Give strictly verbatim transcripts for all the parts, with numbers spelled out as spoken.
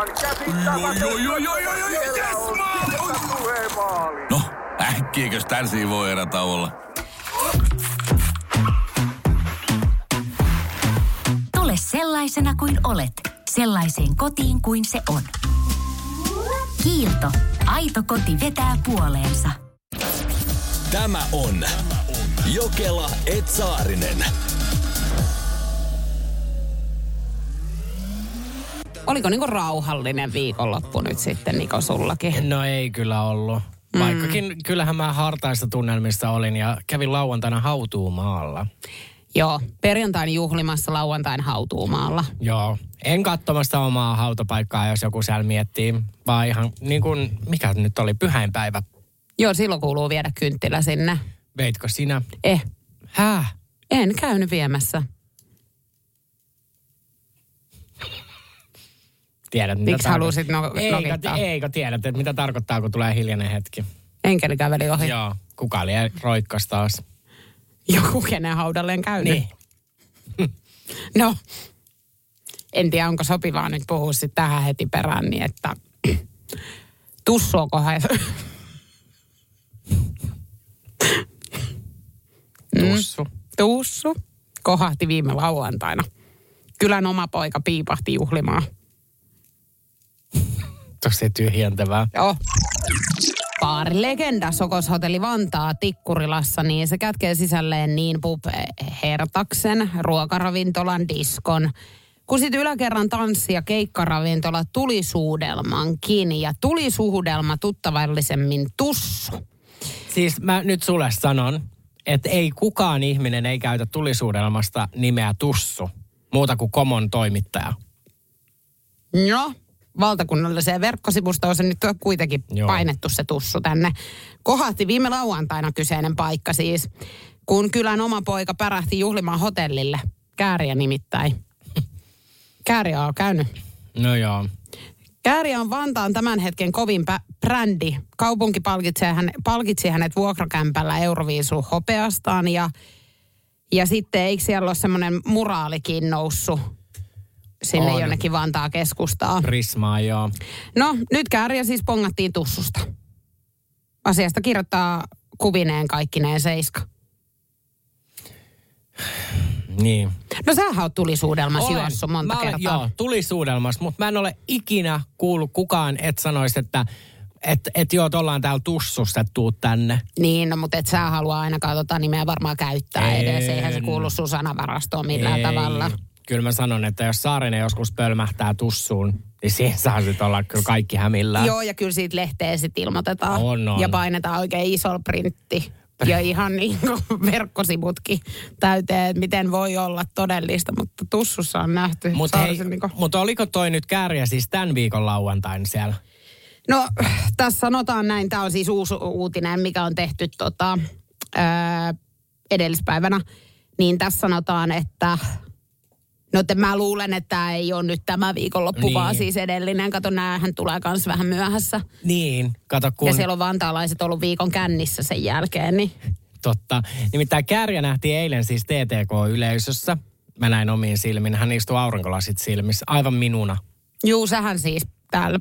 aivan käsittämätöntä. Joo, joo, joo, joo, joo, yes, no, äkkiäkös tän siivoo erätauolla? Tule sellaisena kuin olet, sellaiseen kotiin kuin se on. Kiilto. Aito koti vetää puoleensa. Tämä on Jokela et Saarinen. Oliko niinku rauhallinen viikonloppu nyt sitten, Niko, sullakin? No ei kyllä ollut. Vaikkakin mm. kyllähän mä hartaista tunnelmista olin ja kävin lauantaina Hautuumaalla. Joo, perjantain juhlimassa, lauantain Hautuumaalla. Joo, en katsomasta omaa hautapaikkaa, jos joku siellä miettii, vaan ihan niin kuin, mikä nyt oli, pyhäinpäivä. Joo, silloin kuuluu viedä kynttilä sinne. Veitkö sinä? Eh. Häh? En käynyt viemässä. Tiedät, mitä miksi halusit no- nokittaa? Eikö tiedät, mitä tarkoittaa, kun tulee hiljainen hetki? Enkeli käveli ohi. Joo, kuka oli roikkas taas? Joku, kenen haudalleen käynyt. Niin. No, en tiedä, onko sopivaa nyt puhua sitten tähän heti perään, niin että tussuakohan... Tussu. Tussu kohahti viime lauantaina. Kylän oma poika piipahti juhlimaan. Tosi tyhjentävää. Joo. Baarilegenda Sokos hotelli Vantaa Tikkurilassa, niin se kätkee sisälleen niin Pub Hertaksen, ruokaravintolan, diskon, kun sitten yläkerran tanssi- ja keikkaravintola Tulisuudelmankin. Ja Tulisuudelma tuttavallisemmin Tussu. Siis mä nyt sulle sanon, että ei kukaan ihminen ei käytä Tulisuudelmasta nimeä Tussu, muuta kuin Komon toimittaja. No. Valtakunnalliseen verkkosivustoon on se nyt kuitenkin Joo. painettu se tussu tänne. Kohahti viime lauantaina kyseinen paikka siis, kun kylän oma poika pärähti juhlimaan hotellille. Kääriä nimittäin. Kääriä on käynyt. No joo. Kääriä on Vantaan tämän hetken kovin pä- brändi. Kaupunki palkitsi, hän, palkitsi hänet vuokrakämpällä Euroviisu hopeastaan ja, ja sitten eikö siellä ole semmoinen muraalikin noussut sinne on. Jonnekin Vantaa keskustaa. Prismaa, joo. No, nyt Kääriä siis pongattiin Tussusta. Asiasta kirjoittaa kuvineen kaikkineen Seiska. Niin. No sähän oot Tulisuudelmassa juossut monta olen, kertaa. Joo, Tulisuudelmassa, mutta mä en ole ikinä kuullut kukaan, et sanoisi, että et, et joo, ollaan täällä Tussusta, että tuut tänne. Niin, no, mutta et sä halua ainakaan tota nimeä varmaan käyttää en. edes. Eihän se kuulu sun sanavarastoon millään en. tavalla. Kyllä mä sanon, että jos Saarinen joskus pölmähtää Tussuun, niin siihen saa sitten olla kyllä kaikki hämillään. Joo, ja kyllä siitä lehteä sitten ilmoitetaan. On, on. Ja painetaan oikein iso printti. Ja ihan niin kuin verkkosivutkin täyteen, että miten voi olla todellista, mutta Tussussa on nähty. Mutta niin kuin... mut oliko toi nyt Kääriä siis tämän viikon lauantain siellä? No, tässä sanotaan näin. Tämä on siis uusi uutinen, mikä on tehty tota, ää, edellispäivänä. Niin tässä sanotaan, että... No, että mä luulen, että tämä ei ole nyt tämä viikonloppu, niin. vaan siis edellinen. Kato, näähän tulee kans vähän myöhässä. Niin, kato kun... Ja siellä on vantaalaiset ollut viikon kännissä sen jälkeen, niin... Totta. Nimittäin Kääriä nähtiin eilen siis T T K-yleisössä. Mä näin omiin silmin. Hän istui aurinkolasit silmissä, aivan minuna. Juu, sähän siis täällä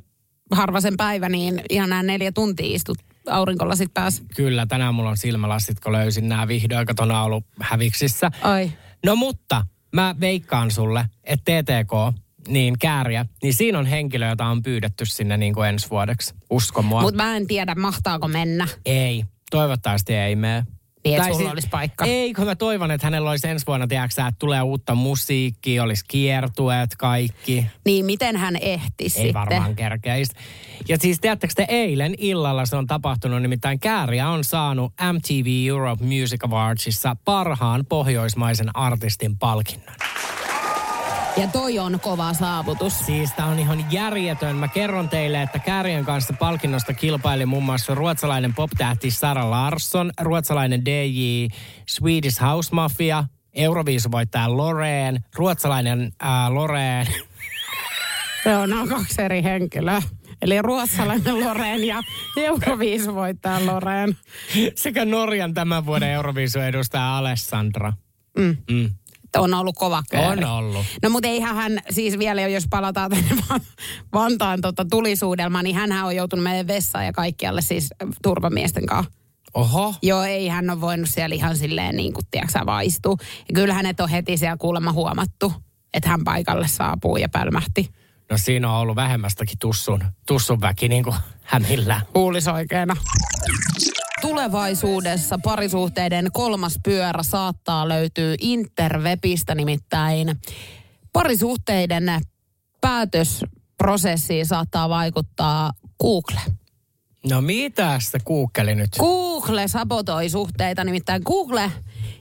harvasen päivä, niin ihan nämä neljä tuntia istut aurinkolasit päässä. Kyllä, tänään mulla on silmälasit, kun löysin nämä vihdoin. Kato, nämä on ollut häviksissä. Ai. No, mutta... Mä veikkaan sulle, että T T K, niin Kääriä, niin siinä on henkilö, jota on pyydetty sinne niin kuin ensi vuodeksi. Usko mua. Mutta mä en tiedä, mahtaako mennä. Ei. Toivottavasti ei mene. Niin, että sulla si- olisi paikka. Ei, kun mä toivon, että hänellä olisi ensi vuonna, tiedätkö sä, että tulee uutta musiikkia, olisi kiertueet, kaikki. Niin, miten hän ehti sitten? Ei varmaan kerkeisi. Ja siis, tiedättekö te, eilen illalla se on tapahtunut, nimittäin Kääriä on saanut M T V Europe Music Awardsissa parhaan pohjoismaisen artistin palkinnon. Ja toi on kova saavutus. Siis tää on ihan järjetön. Mä kerron teille, että Kääriän kanssa palkinnosta kilpaili muun muassa ruotsalainen poptähti Sarah Larsson, ruotsalainen D J Swedish House Mafia, Euroviisuvoittaja Loreen, ruotsalainen ää, Loreen. Se on, on kaksi eri henkilöä. Eli ruotsalainen Loreen ja Euroviisuvoittaja Loreen. Sekä Norjan tämän vuoden Euroviisun edustaja Alessandra. Mm. Mm. on ollut kova kööri. On ollut. No mutta eihän hän siis vielä, jos palataan tänne Vantaan tota, Tulisuudelmaan, niin hänhän on joutunut meidän vessaan ja kaikkialle siis turvamiesten kanssa. Oho. Joo, ei hän ole voinut siellä ihan silleen niin kuin, tiedätkö sä, vaistuu. Ja kyllä hänet on heti siellä kuulemma huomattu, että hän paikalle saapuu ja pälmähti. No siinä on ollut vähemmästäkin tussun, tussun väki niin kuin hämillään. Huulis oikeena. Tulevaisuudessa parisuhteiden kolmas pyörä saattaa löytyä interwebistä, nimittäin parisuhteiden päätösprosessiin saattaa vaikuttaa Google. No mitä se Google nyt? Google sabotoi suhteita, nimittäin Google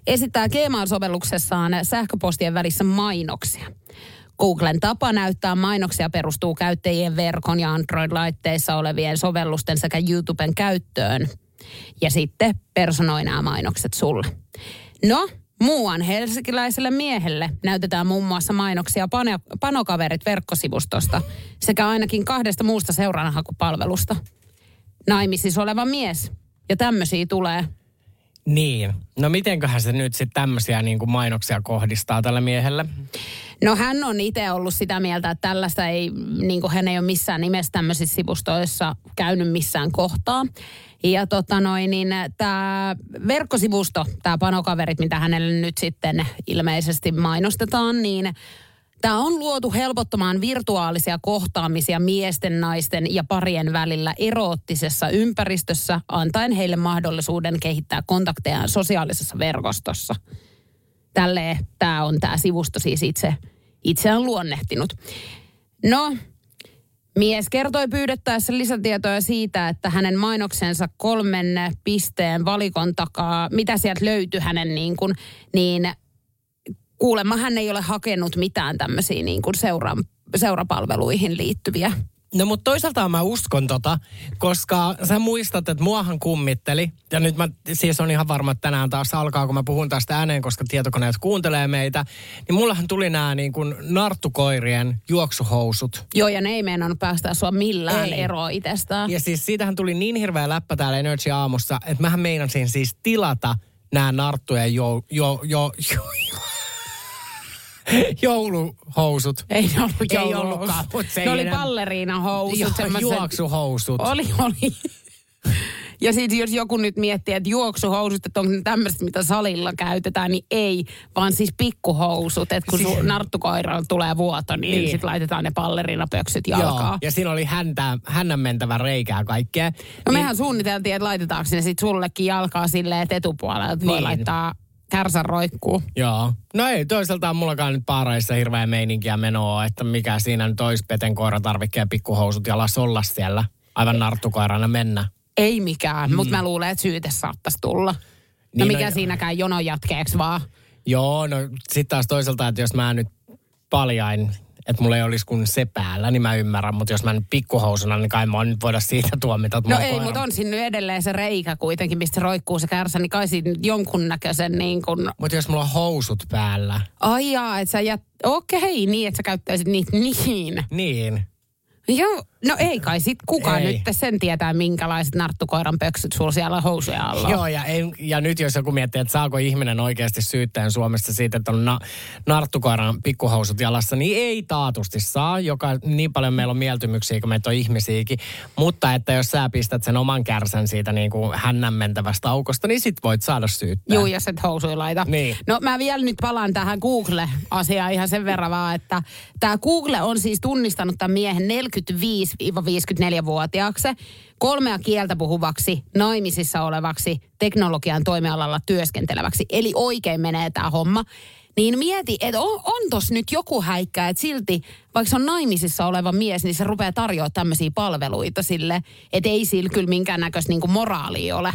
esittää Gmail-sovelluksessaan sähköpostien välissä mainoksia. Googlen tapa näyttää mainoksia perustuu käyttäjien verkon ja Android-laitteissa olevien sovellusten sekä YouTuben käyttöön. Ja sitten personoi nämä mainokset sulle. No, muuan helsinkiläiselle miehelle näytetään muun muassa mainoksia Pano- Panokaverit verkkosivustosta sekä ainakin kahdesta muusta seuranhakupalvelusta. Naimisissa oleva mies. Ja tämmöisiä tulee. Niin. No mitenköhän se nyt sitten tämmöisiä niin kuin mainoksia kohdistaa tälle miehelle? No hän on itse ollut sitä mieltä, että tällaista ei, niin kuin hän ei ole missään nimessä tämmöisissä sivustoissa käynyt missään kohtaa. Ja tota noin, niin tämä verkkosivusto, tämä Panokaverit, mitä hänelle nyt sitten ilmeisesti mainostetaan, niin tämä on luotu helpottamaan virtuaalisia kohtaamisia miesten, naisten ja parien välillä eroottisessa ympäristössä, antaen heille mahdollisuuden kehittää kontaktejaan sosiaalisessa verkostossa. Tälleen tämä on tämä sivusto siis itse, itseään luonnehtinut. No, mies kertoi pyydettäessä lisätietoja siitä, että hänen mainoksensa kolmen pisteen valikon takaa, mitä sieltä löytyi hänen niin kuin, niin kuulemma hän ei ole hakenut mitään tämmöisiä niin kuin seura, seurapalveluihin liittyviä. No mutta toisaalta mä uskon tota, koska sä muistat, että muahan kummitteli. Ja nyt mä siis on ihan varma, että tänään taas alkaa, kun mä puhun tästä ääneen, koska tietokoneet kuuntelee meitä. Niin mullahan tuli nämä niin kuin narttukoirien juoksuhousut. Joo, ja ne ei meinannut päästä sua millään ei. eroa itsestään. Ja siis siitähän tuli niin hirveä läppä täällä Energy aamussa, että mähän meinasin siis tilata nämä narttujen jo... jo, jo, jo, jo. Jouluhousut. Ei ollut jouluhousut. Ei ollutkaan. Ne oli balleriinahousut. Juoksuhousut. Oli, oli. Ja sitten jos joku nyt miettii, että juoksuhousut, että onko ne tämmöiset, mitä salilla käytetään, niin ei. Vaan siis pikkuhousut. Että kun siis narttukoiralla tulee vuoto, niin, niin. sitten laitetaan ne ballerinapöksyt jalkaan. Joo. Ja siinä oli häntää, hännän mentävä reikää kaikkea. No niin. Mehän suunniteltiin, että laitetaanko ne sitten sullekin jalkaa silleen, että etupuolella että voi niin. laittaa kärsän roikkuu. Joo. No ei, toisaalta on mullakaan nyt paareissa hirveä meininkiä menoa, että mikä siinä nyt olisi peten koiratarvikkeen pikkuhousut jalas olla siellä. Aivan narttukoirana mennä. Ei mikään, mm. mutta mä luulen, että syyte saattaisi tulla. Niin no mikä no, siinäkään jonon jatkeeksi vaan. Joo, no sit taas toisaalta, että jos mä nyt paljain, että mulla ei olisi kuin se päällä, niin mä ymmärrän. Mutta jos mä nyt pikkuhousuna, niin kai mä nyt voida siitä tuomita. No ei, mutta on siinä nyt edelleen se reikä kuitenkin, mistä roikkuu se kärsä, niin kai siinä jonkunnäköisen niin kuin... Mutta jos mulla on housut päällä. Ai jaa, että sä jät... Okei, niin, että sä käyttäisit niitä niin. Niin. Joo, no ei kai sit kukaan ei. Nyt sen tietää, minkälaiset narttukoiran pöksyt sulla siellä housuja alla. Joo, ja, ei, ja nyt jos joku miettii, että saako ihminen oikeasti syyttäen Suomessa siitä, että on na, narttukoiran pikkuhousut jalassa, niin ei taatusti saa, joka niin paljon meillä on mieltymyksiä, kun meitä on ihmisiäkin. Mutta että jos sä pistät sen oman kärsän siitä niin kuin hännän mentävästä aukosta, niin sit voit saada syyttää. Joo, jos et housuja laita. Niin. No mä vielä nyt palaan tähän Google-asiaan ihan sen verran vaan, että tää Google on siis tunnistanut tämän miehen neljäkymmentäviisi viisikymmentäneljä-vuotiaaksi, kolmea kieltä puhuvaksi, naimisissa olevaksi, teknologian toimialalla työskenteleväksi. Eli oikein menee tämä homma. Niin mieti, että on, on tossa nyt joku häikkä, että silti, vaikka se on naimisissa oleva mies, niin se rupeaa tarjoamaan tämmöisiä palveluita sille, että ei sillä kyllä minkäännäköistä niinku moraalia ole.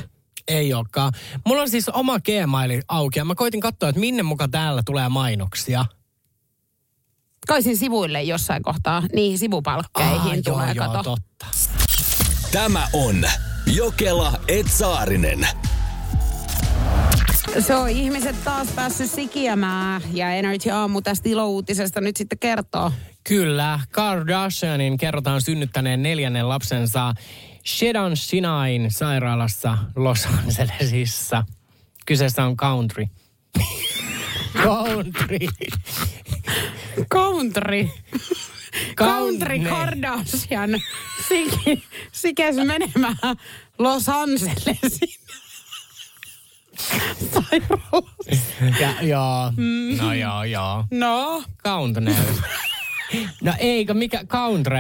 Ei olekaan. Mulla on siis oma Gmail auki ja mä koitin katsoa, että minne muka täällä tulee mainoksia. Kaisin sivuille jossain kohtaa, niihin sivupalkkeihin ah, tulee joo, kato. Joo, totta. Tämä on Jokela et Saarinen. Se on ihmiset taas päässyt sikiämään ja Energy aamu tästä ilouutisesta nyt sitten kertoo. Kyllä, Kardashianin kerrotaan synnyttäneen neljännen lapsensa Shedan Shinain sairaalassa Los Angelesissa. Kyseessä on country. Country. Country. Country Kardashian. Siki, sikes menemään Los Angelesiin. Ja, joo. Mm. No joo, joo. No? Country. No eikö, mikä country?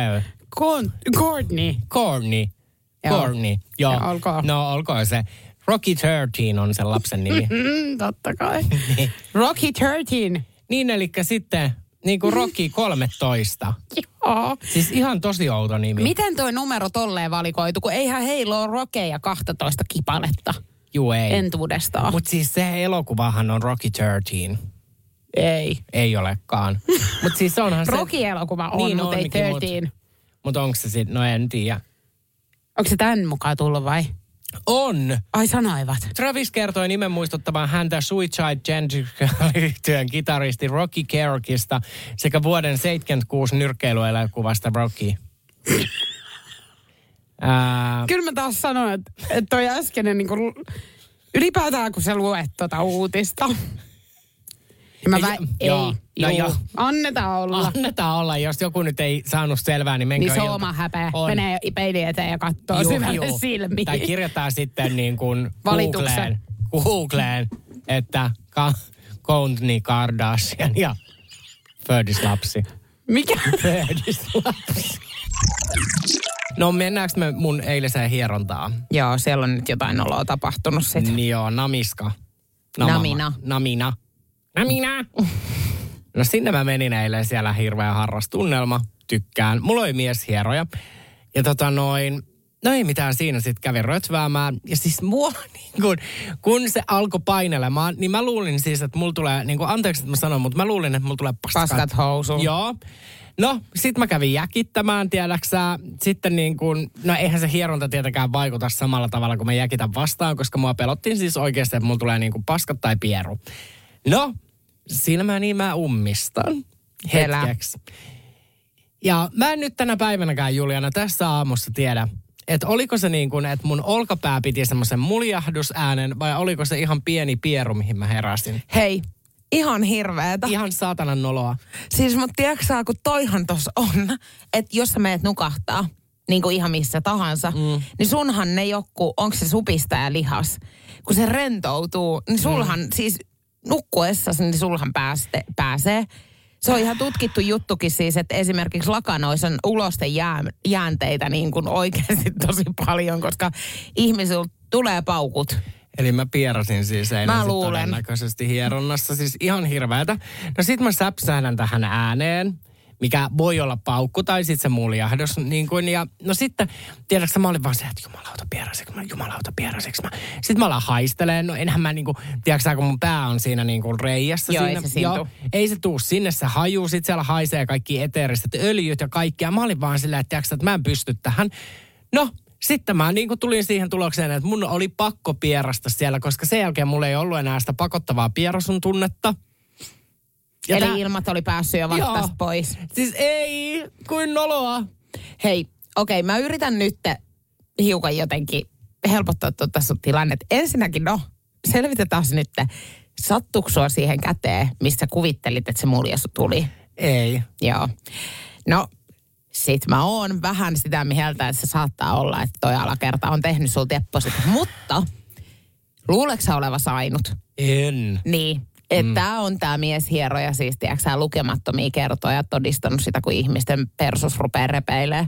Kourtney. Kourtney. Kourtney. Joo. Ja, olkoon. No olkoon se. Rocky Kerkki on sen lapsen nimi. Mm, totta kai. Niin. Rocky Kerkki. Niin, eli sitten niin kuin Rocky kolmetoista. Joo. Siis ihan tosi outo nimi. Miten toi numero tolleen valikoitu, kun eihän heillä ole Rockeja kaksitoista kipaletta. Juu, ei. Entuudestaan. Mutta siis se elokuvahan on Rocky Kerkki. Ei. Ei olekaan. Mutta siis onhan se... Rocky-elokuva on, niin, mutta ei kolmetoista. Mutta mut onko se sitten, no en tiedä. Onko se tämän mukaan tullut vai? On. Ai sanoivat. Travis kertoi nimen muistuttavan häntä Suicide Gender -yhtyeen kitaristi Rocky Kerkistä sekä vuoden seitsemänkymmentäkuusi nyrkkeilyelokuvasta Rocky. Ää... Kyllä mä taas sanoin, että et toi äskeinen niin kun, ylipäätään kun sä luet tota uutista. Mä vä... Ei, joo. No joo. Annetaan olla. Annetaan olla. Jos joku nyt ei saanut selvää, niin menkö niin se ilta... oma häpeä. On. Menee peiliin eteen ja katsoo syvälle silmiin. Tai kirjataan sitten niin kuin Googleen, Googleen, että Kourtney Kardashian ja Födislapsi. Mikä? Födislapsi. No mennäänkö me mun eiliseen hierontaan? Joo, siellä on nyt jotain oloa tapahtunut sitten. Niin joo, namiska. No, Namina. Mama. Namina. Namina! No sinne mä menin eilen, siellä hirveä harras tunnelma, tykkään. Mulla oli mieshieroja. Ja tota noin, no ei mitään siinä, sit kävin rötväämään. Ja siis mua niin kun, kun se alkoi painelemaan, niin mä luulin siis, että mulla tulee, niin kun, anteeksi että mä sanon, mutta mä luulin, että mulla tulee paskat. Paskat housuun. Joo. No, sit mä kävin jäkittämään, tiedäksä. Sitten niin kun, no eihän se hieronta tietenkään vaikuta samalla tavalla, kun mä jäkitän vastaan, koska mua pelottiin siis oikeasti, että mulla tulee niin kun paskat tai pieru. No, silmäni mä ummistan hetkeksi. Ja mä en nyt tänä päivänäkään, Juliana, tässä aamussa tiedä, että oliko se niin kuin, että mun olkapää piti semmoisen muljahdusäänen, vai oliko se ihan pieni pieru, mihin mä heräsin. Hei, ihan hirveetä. Ihan saatanan noloa. Siis mut tiedätkö, kun toihan tossa on, että jos sä meet nukahtaa, niin kuin ihan missä tahansa, mm. niin sunhan ne joku, onko se supistaja lihas, kun se rentoutuu, niin sulhan mm. siis... Nukkuessasi, niin sulhan pääste, pääsee. Se on ihan tutkittu juttukin siis, että esimerkiksi lakanoissa on ulosten jää, jäänteitä niin kuin oikeasti tosi paljon, koska ihmisillä tulee paukut. Eli mä pierasin siis eilen sit todennäköisesti hieronnassa, siis ihan hirveätä. No sit mä säpsähdän tähän ääneen, mikä voi olla paukku tai sit se muljahdos. Niin kuin, ja, no sitten, tiedätkö mä olin vaan se, että jumalauta pieraseksi mä, jumalauta pieraseksi mä. Sitten mä alan haisteleen, no enhän mä niinku, tiedätkö kun mun pää on siinä niinku reijässä. Joo, siinä, ei se jo, ei se tuu sinne, se hajuu, sit siellä haisee kaikki eteeriset öljyt ja kaikkia. Mä olin vaan silleen, että tiedätkö että mä en pysty tähän. No, sitten mä niinku tulin siihen tulokseen, että mun oli pakko pierasta siellä, koska sen jälkeen mulla ei ollut enää sitä pakottavaa pierasun tunnetta. Ja eli tää... ilmat oli päässyt jo vattasta pois. Siis ei, kuin noloa. Hei, okei, okay, mä yritän nyt hiukan jotenkin helpottaa tuota sun tilannetta. Ensinnäkin, no, selvitetään nyt, sattuiko sua siihen käteen, missä kuvittelit, että se muljasu tuli? Ei. Joo. No, sit mä oon vähän sitä mieltä, että se saattaa olla, että toi alakerta on tehnyt sul tepposit. Mutta, luuleeko sä olevasi ainut? En. Niin. Että mm. tämä on tämä mieshieroja, siis tiedätkö lukemattomia kertoja todistanut sitä, kun ihmisten persus rupeaa repeilemään.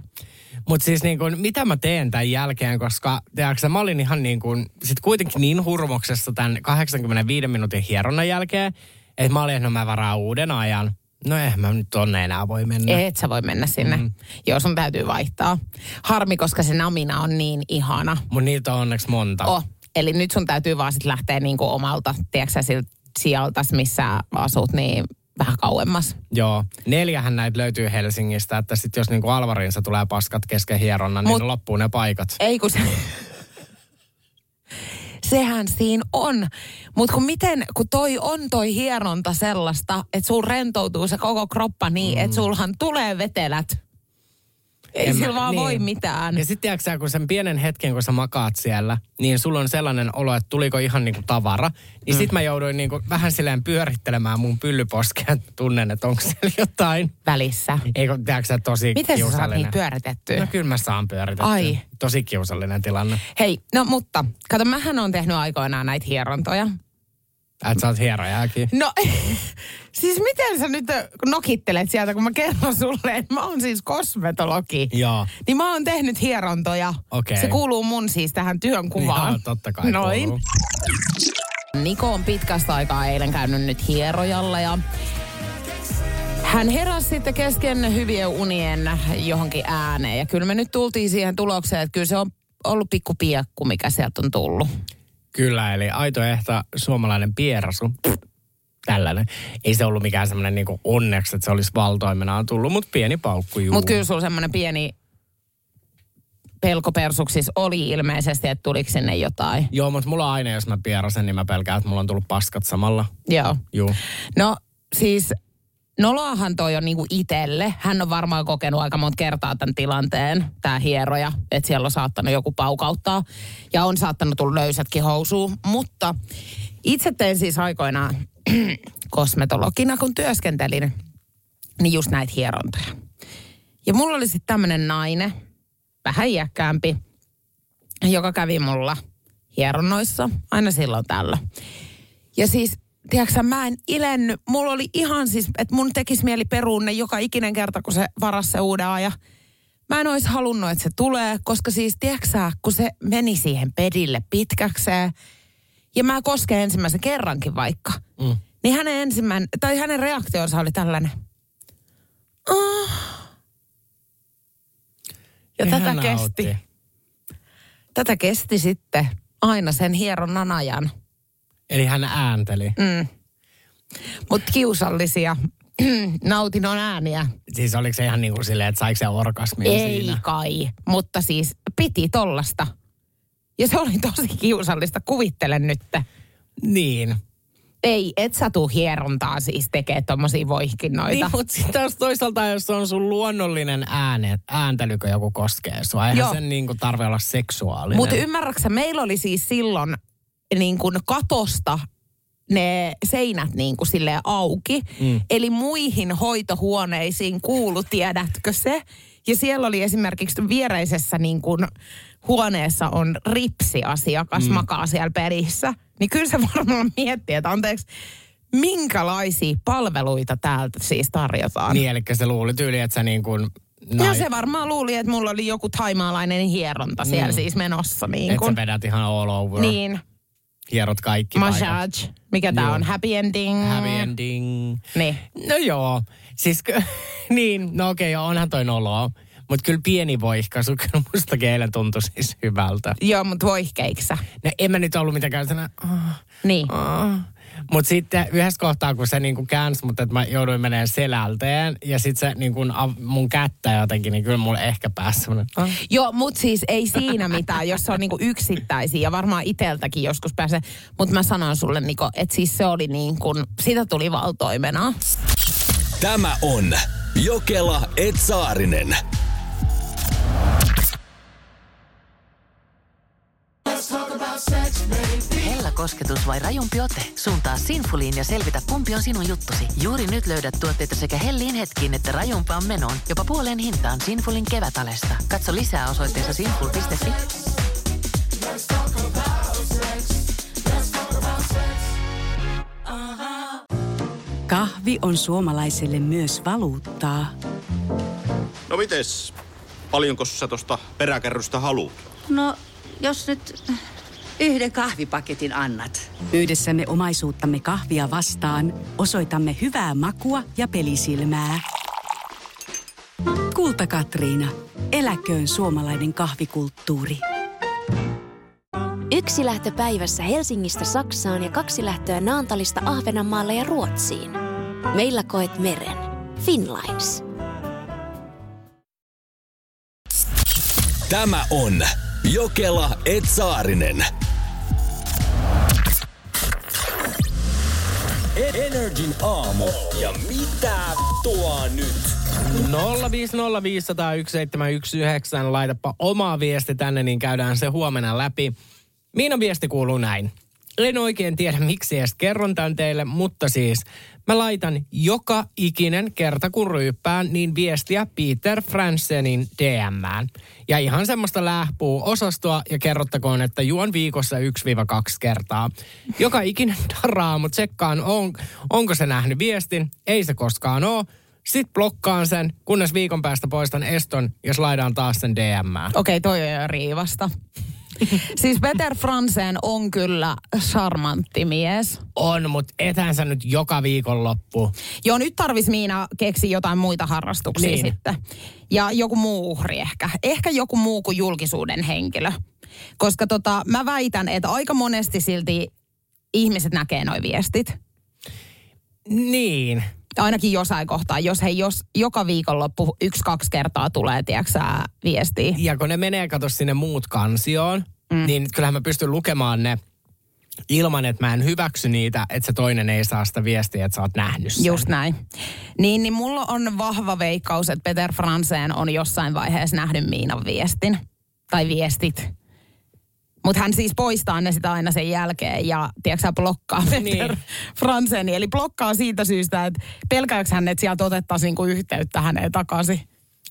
Mutta siis niin kun, mitä mä teen tämän jälkeen, koska tiedätkö mä olin ihan niin kun, sit kuitenkin niin hurmoksessa tämän kahdeksankymmentäviisi minuutin hieronnan jälkeen, että mä olin, että no mä varaan uuden ajan. No eihän mä nyt tonne enää voi mennä. Et sä voi mennä sinne. Mm. Joo, sun täytyy vaihtaa. Harmi, koska se Namina on niin ihana. Mun niitä on onneksi monta. Oh, eli nyt sun täytyy vaan sit lähteä niin kuin omalta, tiedätkö siltä sijaltas, missä asut, niin vähän kauemmas. Joo. Neljähän näitä löytyy Helsingistä, että sit jos niinku Alvarinsa tulee paskat kesken hieronnan, mut, niin loppuu ne paikat. Ei kun se... Sehän siinä on. Mut kun miten, kun toi on toi hieronta sellaista, että sul rentoutuu se koko kroppa niin, mm. että sulhan tulee vetelät. Ei sillä vaan niin. voi mitään. Ja sitten tiedätkö sä, kun sen pienen hetken, kun sä makaat siellä, niin sulla on sellainen olo, että tuliko ihan niinku tavara. Niin mm. sit mä jouduin niinku vähän silleen pyörittelemään mun pyllyposkea, tunnen, että onko siellä jotain. Välissä. Eikö, tiedätkö sä, tosi Miten kiusallinen. Miten sä saat niin pyöritettyä? No kyllä mä saan pyöritettyä. Ai. Tosi kiusallinen tilanne. Hei, no mutta, kato, mähän on tehnyt aikoinaan näitä hierontoja. Että sä oot hierojääkin. No, siis miten sä nyt nokittelet sieltä, kun mä kerron sulle, että mä oon siis kosmetologi. Joo. Niin mä oon tehnyt hierontoja. Okei. Okay. Se kuuluu mun siis tähän työnkuvaan. Joo, totta kai Noin. Kuuluu. Niko on pitkästä aikaa eilen käynyt nyt hierojalla ja hän heräsi sitten kesken hyvien unien johonkin ääneen. Ja kyllä me nyt tultiin siihen tulokseen, että kyllä se on ollut pikku piekku, mikä sieltä on tullut. Kyllä, eli aito ehta suomalainen pierasu. Tällainen. Ei se ollut mikään semmoinen niinku onneksi, että se olisi valtoimenaan tullut, mutta pieni paukku juu. Mutta kyllä sulla semmoinen pieni pelkopersuksis oli ilmeisesti, että tuliko sinne jotain. Joo, mutta mulla aina, jos mä pierasen, niin mä pelkään, että mulla on tullut paskat samalla. Joo. Juu. No siis noloahan toi on niinku itelle. Hän on varmaan kokenut aika monta kertaa tämän tilanteen, tää hieroja, että siellä on saattanut joku paukauttaa ja on saattanut tulla löysätkin housuun. Mutta itse tein siis aikoinaan kosmetologina, kun työskentelin, niin just näitä hierontoja. Ja mulla oli sitten tämmönen nainen, vähän iäkkäämpi, joka kävi mulla hieronnoissa aina silloin tällä. Ja siis tiedätkö mä en ilennyt. Mulla oli ihan siis, että mun tekisi mieli peruun ne joka ikinen kerta, kun se varasi se uuden ajan. Mä en ois halunnut, että se tulee, koska siis, tiedätkö kun se meni siihen pedille pitkäkseen, ja mä kosken ensimmäisen kerrankin vaikka, mm. niin hänen ensimmäinen, tai hänen reaktionsa oli tällainen. Oh. Ja Ehän tätä kesti. Otti. Tätä kesti sitten aina sen hieronnan ajan. Eli hän äänteli. Mm. Mutta kiusallisia. Nautinnon ääniä. Siis oliko se ihan niin kuin silleen, että saiko se orgasmia Ei siinä? Ei kai, mutta siis piti tollasta. Ja se oli tosi kiusallista, kuvittelen nyt. Niin. Ei, et sä tuu hierontaa siis tekee tommosia voihkinnoita. Niin, mutta sitten toisaalta, jos se on sun luonnollinen ääne, ääntelykö joku koskee sua. Eihän Joo. sen niin kuin tarve olla seksuaalinen. Mutta ymmärräksä, meillä oli siis silloin niin kuin katosta ne seinät niin kuin silleen auki. Mm. Eli muihin hoitohuoneisiin kuului, tiedätkö se? Ja siellä oli esimerkiksi viereisessä niin kuin huoneessa on ripsiasiakas, mm. makaa siellä perissä. Niin kyllä se varmaan miettii, että anteeksi, minkälaisia palveluita täältä siis tarjotaan. Niin, eli se luuli tyyli, että sä niin kuin Näin. No se varmaan luuli, että mulla oli joku thaimaalainen hieronta siellä mm. siis menossa. Niin että sä vedät ihan all over. Niin. Hierot kaikki paikat. Massage. Mikä tää joo. on? Happy ending. Happy ending. Niin. No joo. Siis niin, no okei, okay, onhan toi noloa. Mutta kyllä pieni voihkaisu, kyllä mustakin eilen tuntui siis hyvältä. Joo, mutta voihkeiksä? No en mä nyt ollut mitenkään sellainen. Oh, niin. Oh. Mutta sitten yhdessä kohtaa, kun se niinku käänsi, mutta että mä jouduin menemään selälteen ja sitten se niinku mun kättä jotenkin, niin kyllä mulle ehkä pääsi semmoinen. Oh. Joo, mutta siis ei siinä mitään, jos se on niinku yksittäisiä ja varmaan iteltäkin joskus pääsee. Mutta mä sanon sulle, Niko, että siis se oli niin kuin, siitä tuli valtoimena. Tämä on Jokela et Saarinen. Hella kosketus vai rajumpi ote? Suuntaa Sinfuliin ja selvitä, kumpi on sinun juttusi. Juuri nyt löydät tuotteita sekä helliin hetkiin että rajumpaan menoon. Jopa puoleen hintaan Sinfulin kevätalesta. Katso lisää osoitteessa sinful piste fi. Kahvi on suomalaiselle myös valuuttaa. No mites? Paljonko sä tosta peräkärrystä haluat? No, jos nyt yhden kahvipaketin annat. Yhdessämme omaisuuttamme kahvia vastaan osoitamme hyvää makua ja pelisilmää. Kulta Katriina. Eläköön suomalainen kahvikulttuuri. Yksi lähtö päivässä Helsingistä Saksaan ja kaksi lähtöä Naantalista Ahvenanmaalle ja Ruotsiin. Meillä koet meren. Finlines. Tämä on Jokela et Saarinen. Energin aamu. Ja mitä tuo nyt? nolla viisi nolla viisi nolla yksi seitsemän yksi yhdeksän. Laitapa oma viesti tänne, niin käydään se huomenna läpi. Miinan viesti kuuluu näin. En oikein tiedä, miksi edes kerron tämän teille, mutta siis mä laitan joka ikinen kerta, kun ryyppään, niin viestiä Peter Franzénin D M:ään. Ja ihan semmoista lähpuu osastoa ja kerrottakoon, että juon viikossa yksi kaksi kertaa. Joka ikinen taraa, mutta tsekkaan, on, onko se nähnyt viestin. Ei se koskaan ole. Sitten blokkaan sen, kunnes viikon päästä poistan eston ja slaidaan taas sen D M:ään. Okei, okay, toi on jo riivasta. Siis Peter Franzén on kyllä charmantti mies. On, mutta ethän sä nyt joka viikonloppu. Joo, nyt tarvis Miina keksiä jotain muita harrastuksia niin sitten. Ja joku muu uhri ehkä. Ehkä joku muu kuin julkisuuden henkilö. Koska tota, mä väitän, että aika monesti silti ihmiset näkee noi viestit. Niin. Ainakin jossain kohtaa, jos hei, jos joka viikonloppu yksi, kaksi kertaa tulee, tiedätkö viestiä. Ja kun ne menee, kato sinne muut kansioon, mm. niin kyllähän mä pystyn lukemaan ne ilman, että mä en hyväksy niitä, että se toinen ei saa sitä viestiä, että sä oot nähnyt sen. Just näin. Niin, niin mulla on vahva veikkaus, että Peter Franzén on jossain vaiheessa nähnyt Miinan viestin. Tai viestit. Mutta hän siis poistaa ne sitä aina sen jälkeen ja tiedätkö sä blokkaa Peter niin. Franzénia. Eli blokkaa siitä syystä, että pelkääks hän, että sieltä otettaisiin niinku yhteyttä häneen takaisin.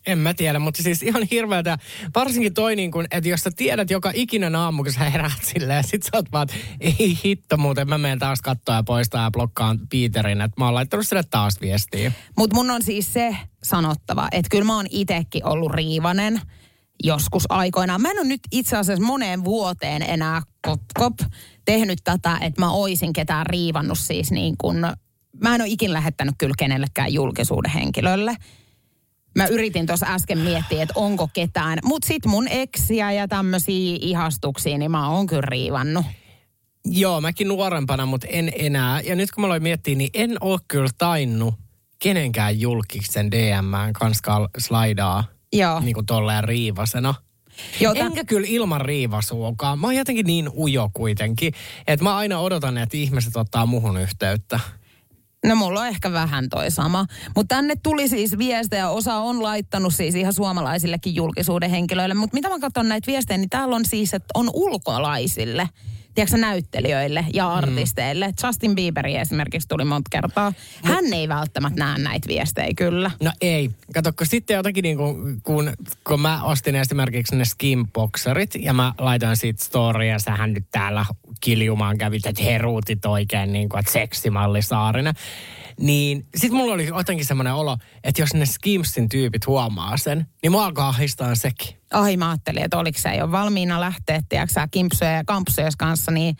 En mä tiedä, mutta siis ihan hirveältä. Varsinkin toi niin kuin, että jos sä tiedät joka ikinen aamu, kun sä heräät silleen, sit sä oot vaan, ei hitto muuten, mä menen taas katsoa ja poistaa ja blokkaan Peterin, että mä oon laittanut sille taas viestiä. Mutta mun on siis se sanottava, että kyllä mä oon itekin ollut riivanen. Joskus aikoinaan. Mä en ole nyt itse asiassa moneen vuoteen enää kop, kop, tehnyt tätä, että mä oisin ketään riivannut siis niin kuin, mä en ole ikin lähettänyt kyllä kenellekään julkisuuden henkilölle. Mä yritin tuossa äsken miettiä, että onko ketään, mut sit mun eksiä ja tämmöisiä ihastuksia, niin mä oon kyllä riivannut. Joo, mäkin nuorempana, mut en enää. Ja nyt kun mä aloin miettiä, niin en oo kyllä tainnut kenenkään julkiksen D M:ään kanssa slaidaa. Joo. Niin kuin tolleen riivasena. Joo, tämän... Enkä kyllä ilman riivasuokaan. Mä oon jotenkin niin ujo kuitenkin, että mä aina odotan, että ihmiset ottaa muhun yhteyttä. No mulla on ehkä vähän toi sama. Mutta tänne tuli siis viestejä, osa on laittanut siis ihan suomalaisillekin julkisuuden henkilöille. Mutta mitä mä katson näitä viestejä, niin täällä on siis, että on ulkolaisille, tiedätkö näyttelijöille ja artisteille. Mm. Justin Bieberi esimerkiksi tuli monta kertaa. Hän no. ei välttämättä näe näitä viestejä kyllä. No ei. Kato, kun sitten jotakin niin kuin, kun, kun mä ostin esimerkiksi ne skinboxerit ja mä laitoin siitä storya ja sähän nyt täällä kiljumaan kävit, että heruutit oikein niin kuin, että seksimalli Saarinen. Niin sit mulla oli jotenkin semmoinen olo, että jos ne Skimsin tyypit huomaa sen, niin mua alkaa ahdistaa sekin. Ai mä ajattelin, että oliko se jo valmiina lähteä, tiedäksä, kimpsuja ja kampsuja kanssa, niin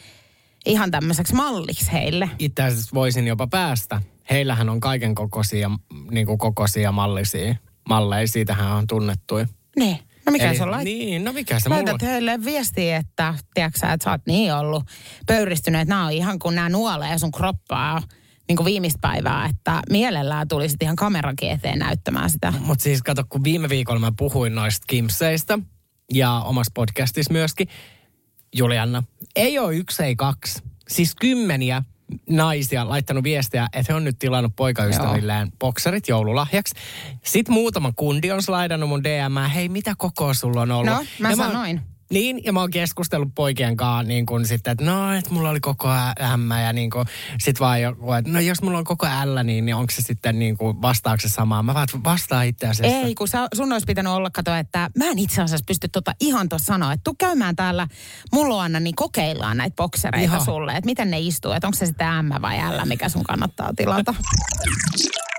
ihan tämmöiseksi malliksi heille. Itse asiassa voisin jopa päästä. Heillähän on kaiken kokoisia, niin kuin kokoisia mallisia malleja, siitähän on tunnettuja. Niin. No mikä Eli, se on lait... Niin, no mikä se Laitat mulla... heille viestiä, että tiedätkö sä, että sä oot niin ollut pöyristynyt, että nää on ihan kun nää nuolee sun kroppaa. Niin kuin viimeistä päivää, että mielellään tuli sitten ihan kamerankin eteen näyttämään sitä. Mutta siis kato, kun viime viikolla mä puhuin noista kimpseistä ja omassa podcastissa myöskin, Julianna, ei ole yksi, ei kaksi. Siis kymmeniä naisia laittanut viestejä, että he on nyt tilannut poikaystävilleen bokserit joululahjaksi. Sitten muutama kundi on slaidannut mun D M:ään, hei mitä kokoa sulla on ollut? No, mä ja sanoin. Mä... Niin, ja mä oon keskustellut poikien kanssa niin kun sitten, että no, että mulla oli koko M ja niin kun sit vaan joku, että no jos mulla on koko L, niin, niin onko se sitten niin kun vastaako se samaa? Mä vaan vastaan itse asiassa. Ei, kun sä, sun olisi pitänyt olla katsoa, että mä en itse asiassa pysty tota ihan tuossa sanoa, että tuu käymään täällä muloana, niin kokeillaan näitä boksereita Iho. sulle, että miten ne istuu, että onko se sitä M vai L, mikä sun kannattaa tilata.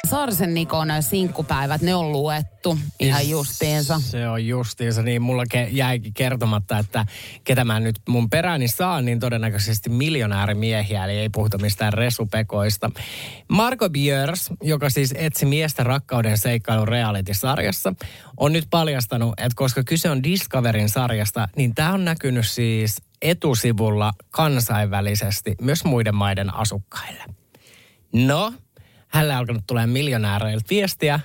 Saarisen Nikon sinkkupäivät, ne on luettu ihan justiinsa. Se on justiinsa, niin mulla ke- jäikin kertomatta, että ketä mä nyt mun perääni saan, niin todennäköisesti miljonäärimiehiä, eli ei puhuta mistään resupekoista. Marco Björs, joka siis etsi miestä rakkauden seikkailun reality-sarjassa, on nyt paljastanut, että koska kyse on Discoverin sarjasta, niin tää on näkynyt siis etusivulla kansainvälisesti myös muiden maiden asukkaille. No... Hänellä on alkanut tulemaan miljonääreiltä viestiä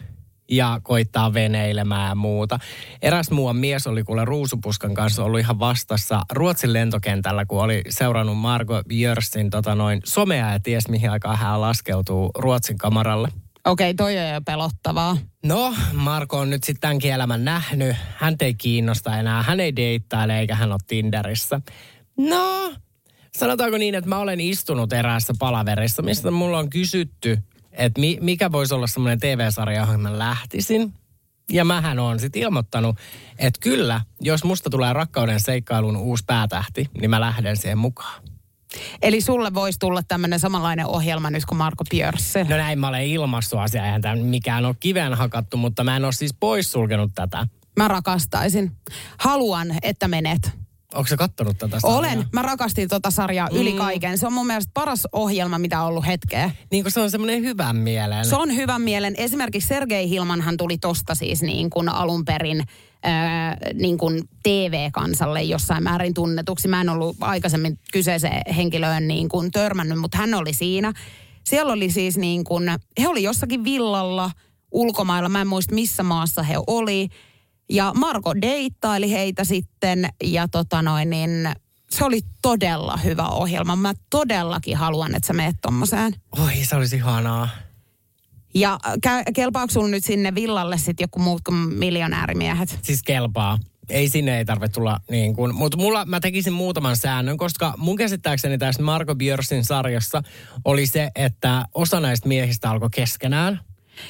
ja koittaa veneilemään ja muuta. Eräs muuan mies oli kuule ruusupuskan kanssa ollut ihan vastassa Ruotsin lentokentällä, kun oli seurannut Marco Björsin tota noin somea ja ties mihin aikaan hän laskeutuu Ruotsin kamaralle. Okei, okay, toi on jo pelottavaa. No, Marko on nyt sitten tämänkin elämän nähnyt. Hän ei kiinnosta enää, hän ei deittaile eikä hän ole Tinderissä. No, sanotaanko niin, että mä olen istunut eräässä palaverissa, mistä mulla on kysytty, että mi- mikä voisi olla semmoinen T V-sarja, johon mä lähtisin. Ja mähän on sitten ilmoittanut, että kyllä, jos musta tulee rakkauden seikkailun uusi päätähti, niin mä lähden siihen mukaan. Eli sulle voisi tulla tämmöinen samanlainen ohjelma nyt kuin Marco Björs. No näin mä olen ilmaissut asiaa, eihän tämä mikään ole kiveen hakattu, mutta mä en ole siis poissulkenut tätä. Mä rakastaisin. Haluan, että menet. Onko sä kattonut tätä sarjaa? Olen. Mä rakastin tota sarjaa mm. yli kaiken. Se on mun mielestä paras ohjelma, mitä on ollut hetkeä. Niin kuin se on semmoinen hyvän mielen. Se on hyvän mielen. Esimerkiksi Sergei Hilmanhan tuli tosta siis niin kuin alun perin Ää, niin kuin T V-kansalle jossain määrin tunnetuksi. Mä en ollut aikaisemmin kyseiseen henkilöön niin kuin törmännyt, mutta hän oli siinä. Siellä oli siis niin kuin, he oli jossakin villalla ulkomailla, mä en muista missä maassa he oli. Ja Marko deittaili heitä sitten ja tota noin, niin se oli todella hyvä ohjelma. Mä todellakin haluan, että sä meet tommoseen. Oi, se olisi ihanaa. Ja kelpaako sulla nyt sinne villalle sitten joku muut kuin miljonäärimiehet? Siis kelpaa. Ei sinne ei tarvitse tulla niin kuin. Mutta mulla, mä tekisin muutaman säännön, koska mun käsittääkseni tässä Marco Björsin sarjassa oli se, että osa näistä miehistä alkoi keskenään.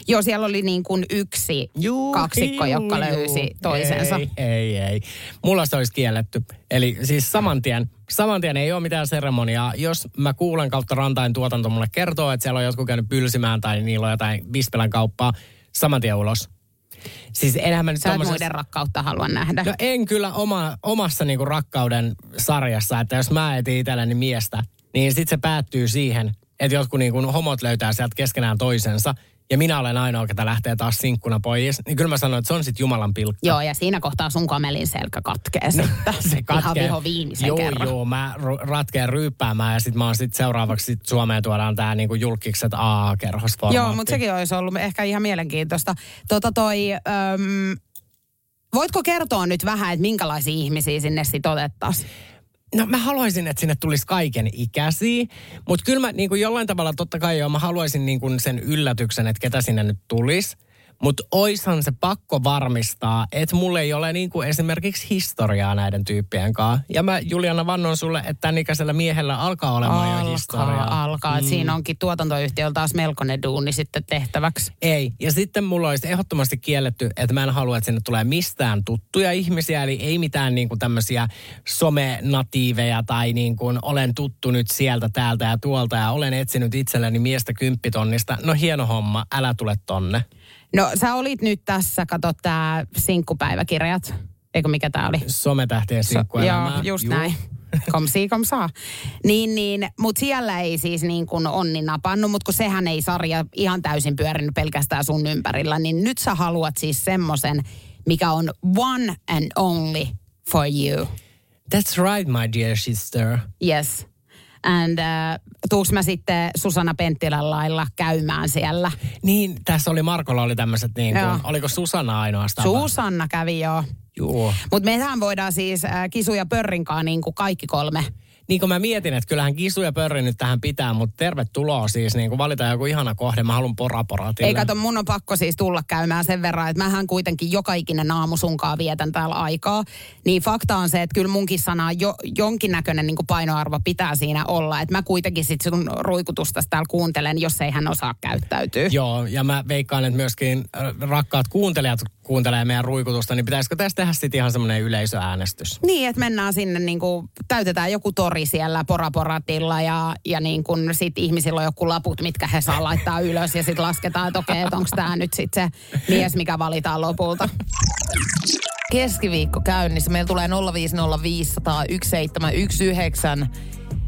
Joo, siellä oli niin kuin yksi juu, kaksikko, joka löysi juu, toisensa. Ei, ei, ei. Mulla se olisi kielletty. Eli siis saman tien, saman tien ei ole mitään seremoniaa. Jos mä kuulen kautta rantain tuotanto mulle kertoo, että siellä on jotkut käynyt pylsimään tai niillä on jotain Vispelän kauppaa, saman tien ulos. Siis enhän mä nyt sä tommoisessa muiden rakkautta haluan nähdä. No en kyllä oma, omassa niinku rakkauden sarjassa, että jos mä etin itselleni miestä, niin sit se päättyy siihen, että jotkut niinku homot löytää sieltä keskenään toisensa. Ja minä olen ainoa, ketä lähtee taas sinkkuna pois. Niin kyllä mä sanoin, että se on sitten Jumalan pilkka. Joo, ja siinä kohtaa sun kamelin selkä katkee sitten. Se katkee. Ihan viho viimeisen joo, kerran. Joo, mä ratkeen ryyppäämään ja sitten mä oon sitten seuraavaksi sit Suomeen tuodaan tää niinku julkikset A A-kerhosformaatti. Joo, mutta sekin olisi ollut ehkä ihan mielenkiintoista. Tota toi, öm, voitko kertoa nyt vähän, että minkälaisia ihmisiä sinne sit otettaisiin? No mä haluaisin, että sinne tulisi kaiken ikäisiä, mutta kyllä mä niin kuin jollain tavalla totta kai joo, mä haluaisin niin kuin sen yllätyksen, että ketä sinne nyt tulisi. Mutta oishan se pakko varmistaa, että mulla ei ole niin kuin esimerkiksi historiaa näiden tyyppien kanssa. Ja mä Juliana vannon sulle, että tämän ikäisellä miehellä alkaa olemaan alkaa, jo historiaa. Alkaa, mm. siinä onkin tuotantoyhtiöllä taas melkoinen duuni sitten tehtäväksi. Ei, ja sitten mulla olisi ehdottomasti kielletty, että mä en halua, että sinne tulee mistään tuttuja ihmisiä. Eli ei mitään niin kuin tämmöisiä somenatiiveja tai niin kuin olen tuttu nyt sieltä, täältä ja tuolta ja olen etsinyt itselleni miestä kymppitonnista. No hieno homma, älä tule tonne. No sä olit nyt tässä, kato tää sinkkupäiväkirjat, eikö mikä tää oli? Sometähtien sinkkuelämää. So, joo, just Juh. näin. Kom sii, kom saa. Niin, niin, mut siellä ei siis niin kuin onni napannut, mut kun sehän ei sarja ihan täysin pyörinyt pelkästään sun ympärillä, niin nyt sä haluat siis semmosen, mikä on one and only for you. That's right, my dear sister. Yes. And uh, tuuks mä sitten Susanna Penttilän lailla käymään siellä? Niin, tässä oli Markolla oli tämmöiset niin kuin, oliko Susanna ainoastaan? Susanna kävi joo. Joo. Mutta mehän voidaan siis äh, Kisu ja Pörrinkaan niin kuin kaikki kolme. Niin kuin mä mietin, että kyllähän Kisu ja Pörri nyt tähän pitää, mutta tervetuloa siis niin kuin valita joku ihana kohde. Mä haluan poraporatille. Ei kato, mun on pakko siis tulla käymään sen verran, että mähän kuitenkin joka ikinen aamu sunkaan vietän täällä aikaa. Niin fakta on se, että kyllä munkin sanaa jo, jonkinnäköinen niin kuin painoarvo pitää siinä olla. Että mä kuitenkin sit sun ruikutusta täällä kuuntelen, jos ei hän osaa käyttäytyä. Joo, ja mä veikkaan, että myöskin rakkaat kuuntelijat kuuntelee meidän ruikutusta, niin pitäisikö tässä tehdä sitten ihan semmoinen yleisöäänestys? Niin, että mennään sinne niin kuin, täytetään joku tori siellä poraporatilla ja, ja niin kuin sit ihmisillä on joku laput, mitkä he saa laittaa ylös ja sitten lasketaan, että okei, että onko tämä nyt sitten se mies, mikä valitaan lopulta. Keskiviikko käynnissä. Meillä tulee nolla viisi nolla viisi nolla nolla yksi seitsemän yksi yhdeksän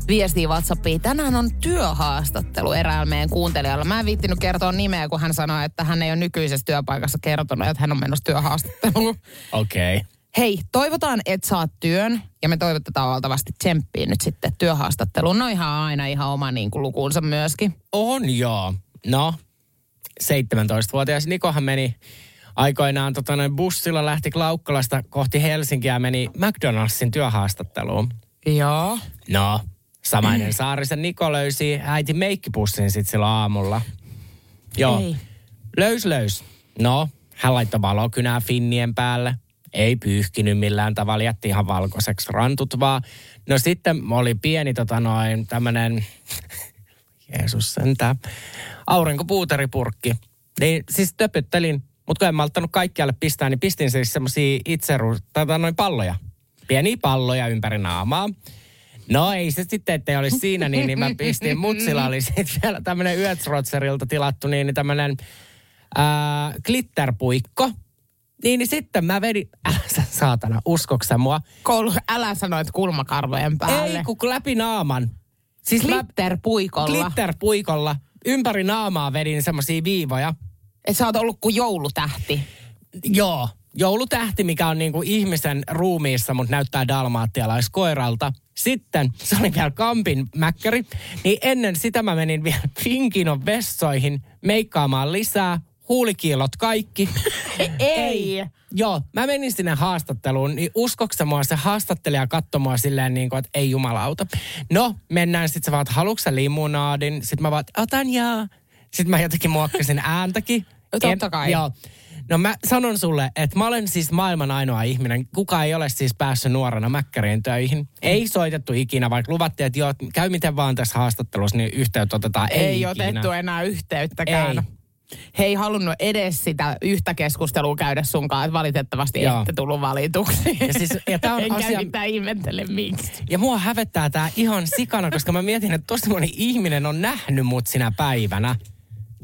viestiä WhatsAppiin. Tänään on työhaastattelu eräällä meidän kuuntelijalla. Mä en viittinyt kertoa nimeä, kun hän sanoi, että hän ei ole nykyisessä työpaikassa kertonut, että hän on menossa työhaastatteluun. Okei. Okay. Hei, toivotaan, että saat työn ja me toivotetaan valtavasti tsemppiä nyt sitten työhaastatteluun. No ihan aina ihan oma niin kuin lukuunsa myöskin. On joo. No, seitsemäntoistavuotias Nikohan meni aikoinaan tota, bussilla, lähti Klaukkalasta kohti Helsinkiä ja meni McDonaldsin työhaastatteluun. Joo. No. Samainen Saarisen Niko löysi äiti meikkipussin sitten silloin aamulla. Joo. Ei. Löys, löys. No, hän laittoi valokynää finnien päälle. Ei pyyhkinyt millään tavalla, jätti ihan valkoiseksi rantut vaan. No sitten oli pieni tota noin tämmönen, Jeesus sentään, aurinkopuuteripurkki. Niin siis töpyttelin, mutta kun en malttanut kaikkialle pistää, niin pistin siis semmosia itseru, tai noin palloja. Pieniä palloja ympäri naamaa. No ei se sitten, ettei olisi siinä, niin, niin mä pistin. Mutsilla oli sitten vielä tämmönen Yötsrotserilta tilattu, niin, niin tämmönen ää, glitterpuikko. Niin, niin sitten mä vedin, älä sä saatana, uskoksa mua? Koulu, älä sanoit kulmakarvojen päälle. Ei, kun läpi naaman. Siis glitterpuikolla. Glitterpuikolla. Ympäri naamaa vedin semmosia viivoja. Et sä oot ollut kuin joulutähti. Joo, joulutähti, mikä on niinku ihmisen ruumiissa, mutta näyttää dalmaattialaiskoiralta. Sitten, se oli vielä Kampin mäkkäri, niin ennen sitä mä menin vielä Finkinon vessoihin meikkaamaan lisää. Huulikiilot kaikki. Ei. Ei. Joo, mä menin sinne haastatteluun, niin uskoksa mua se haastattelija katsoi mua silleen niin kuin, että ei jumalauta. No, mennään, sit sä vaan, että haluatko sä limunaadin? Sit mä vaan, otan jaa. Sit mä jotenkin muokkasin ääntäkin. Totta kai. Joo. No mä sanon sulle, että mä olen siis maailman ainoa ihminen. Kuka ei ole siis päässyt nuorena mäkkärien töihin. Ei soitettu ikinä, vaikka luvattiin, että joo, käy miten vaan tässä haastattelussa, niin yhteyttä otetaan. Ei, ei otettu enää yhteyttäkään. Ei. He ei halunnut edes sitä yhtä keskustelua käydä sunkaan, että valitettavasti Joo. ette tullut valituksi. Ja siis, ja tää on en asia... käy mitään ihmettele miksi. Ja mua hävettää tää ihan sikana, koska mä mietin, että tosi moni ihminen on nähnyt mut sinä päivänä.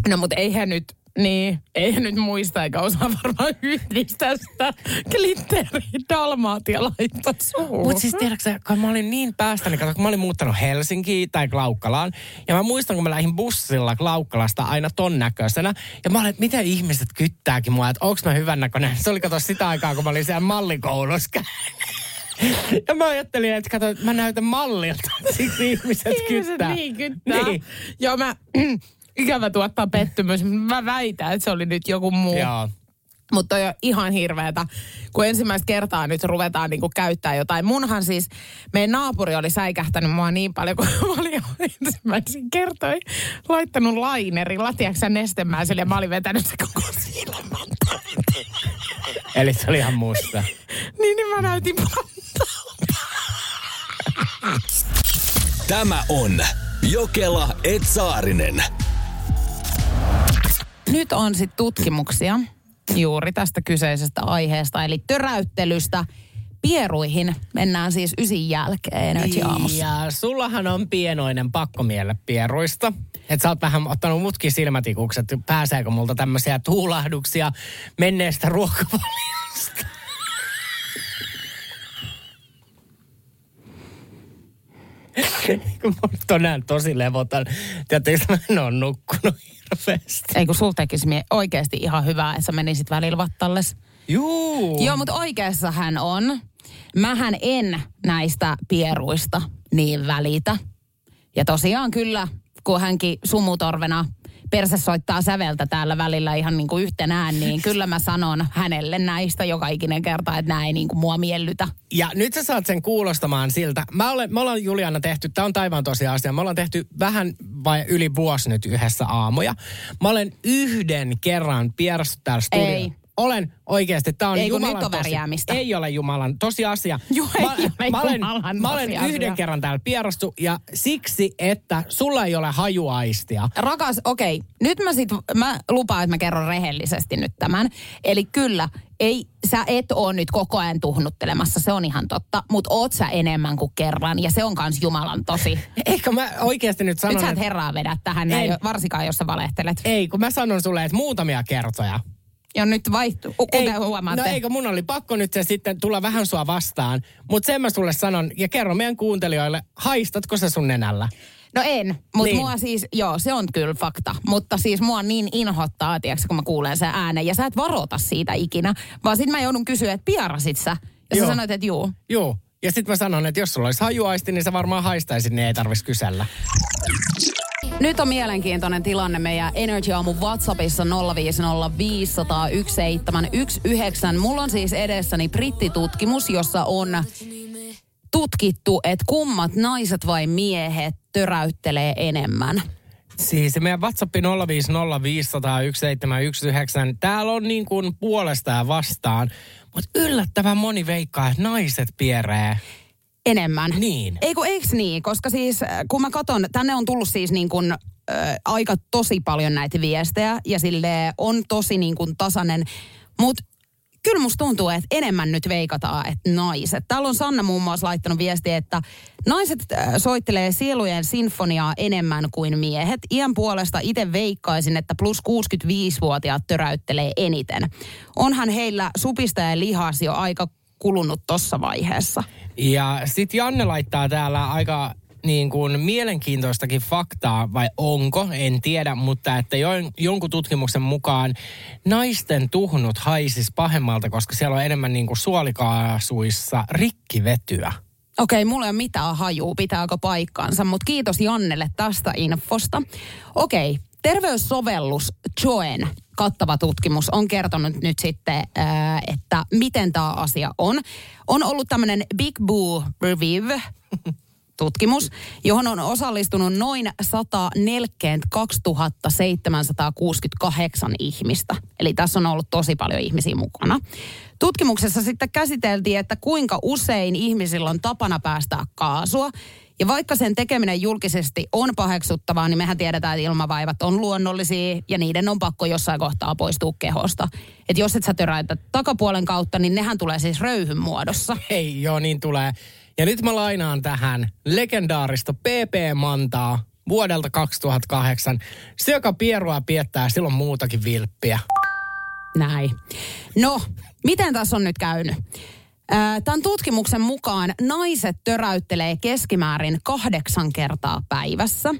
No mut eihän nyt, niin, eihän nyt muista eikä osaa varmaan yhdistää sitä glitteridalmaatia laittaa suuhun. Mut siis tiedätkö, kun mä olin niin päästäni, niin kun mä olin muuttanut Helsinkiin tai Klaukkalaan, ja mä muistan, kun mä lähdin bussilla Klaukkalasta aina ton näköisenä, ja mä olin, että miten ihmiset kyttääkin mua, että onks mä hyvän näköinen. Se oli kato sitä aikaa, kun mä olin siellä mallikoulussa. Ja mä ajattelin, että kato, mä näytän mallilta, siksi ihmiset kyttää. Ihmiset niin kyttää. Niin. Joo, mä... Ikävä tuottaa pettymys. Mä väitän, että se oli nyt joku muu. Joo. Mutta on ihan hirveätä, kun ensimmäistä kertaa nyt ruvetaan niinku käyttää jotain. Munhan siis, meidän naapuri oli säikähtänyt mua niin paljon, kun mä olin ensimmäisen kertoin laittanut lainerilla, tiedätkö nestemäiselle, ja mä olin vetänyt se koko silman pantin. Eli se oli ihan musta. niin, niin mä näytin pantalta. Tämä on Jokela et Saarinen. Nyt on sitten tutkimuksia juuri tästä kyseisestä aiheesta, eli töräyttelystä pieruihin. Mennään siis ysin jälkeen Energy aamussa. Ja sullahan on pienoinen pakkomielle pieruista. Että sä oot vähän ottanut mutkin silmätikukset, pääseekö multa tämmöisiä tuulahduksia menneestä ruokavaliosta. Kun mä tänään tosi levotan. Tiedättekö, mä en ole nukkunut hirveästi. Ei kun sul tekisi oikeasti ihan hyvää, että sä menisit välillä vattalles. Juu. Joo, mutta oikeassa hän on. Mähän en näistä pieruista niin välitä. Ja tosiaan kyllä, kun hänkin sumutorvena perse soittaa säveltä täällä välillä ihan niin kuin yhtenään, niin kyllä mä sanon hänelle näistä joka ikinen kerta, että nää ei niin kuin mua miellytä. Ja nyt sä saat sen kuulostamaan siltä. Mä olen, me ollaan Juliana tehty, tää on taivaan tosiaan asia, me ollaan tehty vähän vai yli vuosi nyt yhdessä aamuja. Mä olen yhden kerran pierässyt täällä studioon. Olen oikeasti, tää on ei, Jumalan tosi. Ei ole Jumalan tosiasia. Joo, ei mä, ole mä olen, Jumalan mä olen yhden kerran täällä pierastu ja siksi, että sulla ei ole hajuaistia. Rakas, okei. Okay. Nyt mä sit, mä lupaan, että mä kerron rehellisesti nyt tämän. Eli kyllä, ei, sä et oo nyt koko ajan tuhnuttelemassa, se on ihan totta. Mut oot sä enemmän kuin kerran ja se on kans Jumalan tosi. Eikö mä oikeasti nyt sanon... Nyt sä et herraa vedä tähän, näin, varsinkaan jos sä valehtelet. Ei, kun mä sanon sulle, että muutamia kertoja. Ja nyt vaihtuu, kuten huomaatte. No eikö, mun oli pakko nyt se sitten tulla vähän sua vastaan. Mutta sen mä sulle sanon, ja kerro meidän kuuntelijoille, haistatko sä sun nenällä? No en, mutta niin. Mua siis, joo, se on kyllä fakta. Mutta siis mua niin inhottaa, tiiäks, kun mä kuulen sen äänen. Ja sä et varoita siitä ikinä, vaan sit mä joudun kysyä, että piarasit sä? Ja joo. Sä sanoit, että juu. Joo, ja sit mä sanon, että jos sulla olisi hajuaisti, niin sä varmaan haistaisit, niin ei tarvitsisi kysellä. Nyt on mielenkiintoinen tilanne meidän Energy Aamun WhatsAppissa nolla viisi nolla viisi nolla yksi seitsemän yksi yhdeksän. Mulla on siis edessäni brittitutkimus, jossa on tutkittu, että kummat naiset vai miehet töräyttelee enemmän. Siis meidän WhatsApp nolla viisi nolla viisi nolla yksi seitsemän yksi yhdeksän. Täällä on niin kuin puolesta ja vastaan, mutta yllättävän moni veikkaa, että naiset pierää enemmän. Niin. Eiku, eiks niin? Koska siis kun mä katson, tänne on tullut siis niin kuin äh, aika tosi paljon näitä viestejä ja sille on tosi niin kuin tasainen, mutta kyllä musta tuntuu, että enemmän nyt veikataan, että naiset. Täällä on Sanna muun muassa laittanut viestiä, että naiset soittelee sielujen sinfoniaa enemmän kuin miehet. Iän puolesta itse veikkaisin, että plus kuusikymmentäviisivuotiaat töräyttelee eniten. Onhan heillä supista ja lihas jo aika kulunut tossa vaiheessa. Ja sit Janne laittaa täällä aika niin kuin mielenkiintoistakin faktaa, vai onko, en tiedä, mutta että jonkun tutkimuksen mukaan naisten tuhnut haisis pahemmalta, koska siellä on enemmän niin kuin suolikaasuissa rikkivetyä. Okei, mulla ei ole mitään hajuu, pitääkö paikkaansa, mutta kiitos Jannelle tästä infosta. Okei, terveyssovellus Joen kattava tutkimus on kertonut nyt sitten, että miten tämä asia on. On ollut tämmöinen Big Boo Review tutkimus, johon on osallistunut noin sata neljäkymmentäkaksituhatta seitsemänsataakuusikymmentäkahdeksan ihmistä. Eli tässä on ollut tosi paljon ihmisiä mukana. Tutkimuksessa sitten käsiteltiin, että kuinka usein ihmisillä on tapana päästää kaasua. Ja vaikka sen tekeminen julkisesti on paheksuttavaa, niin mehän tiedetään, että ilmavaivat on luonnollisia ja niiden on pakko jossain kohtaa poistua kehosta. Että jos et sä töräytä takapuolen kautta, niin nehän tulee siis röyhyn muodossa. Hei, joo, niin tulee. Ja nyt mä lainaan tähän legendaarista P P Mantaa vuodelta kaksituhattakahdeksan. Se, joka pierua piettää, silloin muutakin vilppiä. Näin. No, miten tässä on nyt käynyt? Tämän tutkimuksen mukaan naiset töräyttelee keskimäärin kahdeksan kertaa päivässä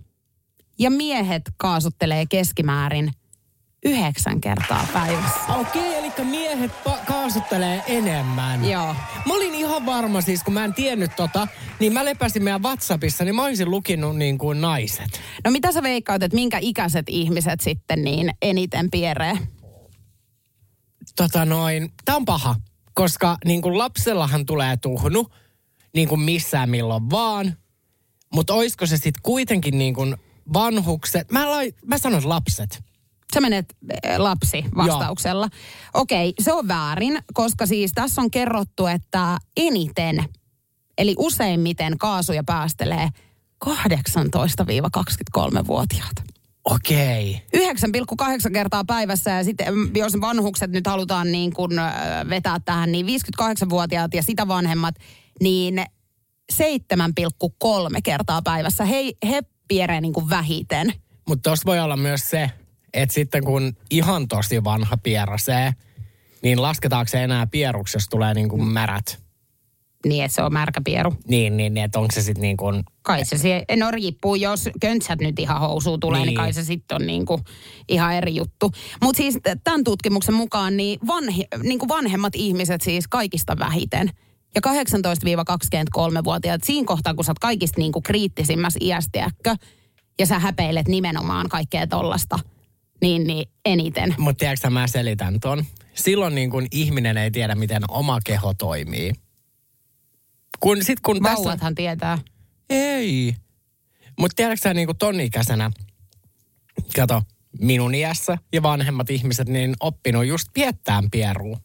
ja miehet kaasuttelee keskimäärin yhdeksän kertaa päivässä. Okei, eli miehet pa- kaasuttelee enemmän. Joo. Mä olin ihan varma siis, kun mä en tiennyt tota, niin mä lepäsin meidän WhatsAppissa, niin mä olisin lukinut niin kuin naiset. No mitä sä veikkaat, että minkä ikäiset ihmiset sitten niin eniten pieree? Tota noin, tää on paha. Koska niin kuin lapsellahan tulee tuhnu, niin kuin missään milloin vaan. Mutta oisko se sitten kuitenkin niin kuin vanhukset? Mä, lai, mä sanon lapset. Sä menet lapsi vastauksella. Okei, okay, se on väärin, koska siis tässä on kerrottu, että eniten, eli useimmiten kaasuja päästelee kahdeksantoista kaksikymmentäkolme-vuotiaat. Okei. yhdeksän pilkku kahdeksan kertaa päivässä ja sitten jos vanhukset nyt halutaan niin kuin vetää tähän, niin viisikymmentäkahdeksanvuotiaat ja sitä vanhemmat, niin seitsemän pilkku kolme kertaa päivässä. He, he pieree niin kuin vähiten. Mutta tuossa voi olla myös se, että sitten kun ihan tosi vanha pieräsee, niin lasketaanko se enää pieruksi, jos tulee niin kuin märät? Niin, että se on märkä pieru. Niin, niin, että onko se sitten niin kuin... Kai se siihen, no riippuu, jos köntsät nyt ihan housuun tulee, niin, niin kai se sitten on niin kuin ihan eri juttu. Mutta siis tämän tutkimuksen mukaan niin, vanhi, niin kuin vanhemmat ihmiset siis kaikista vähiten. Ja kahdeksantoista kaksikymmentäkolme-vuotiaat, siinä kohtaa, kun sä oot kaikista niin kuin kriittisimmässä iästiäkkö, ja sä häpeilet nimenomaan kaikkea tollasta, niin, niin eniten. Mutta tiedätkö mä selitän ton? Silloin niin kuin ihminen ei tiedä, miten oma keho toimii. Kun, sit kun vauvathan tässä... tietää. Ei. Mutta tiedätkö sä niin kuin ton ikäisenä, kato, minun iässä ja vanhemmat ihmiset, niin oppinut just piettään pieruun.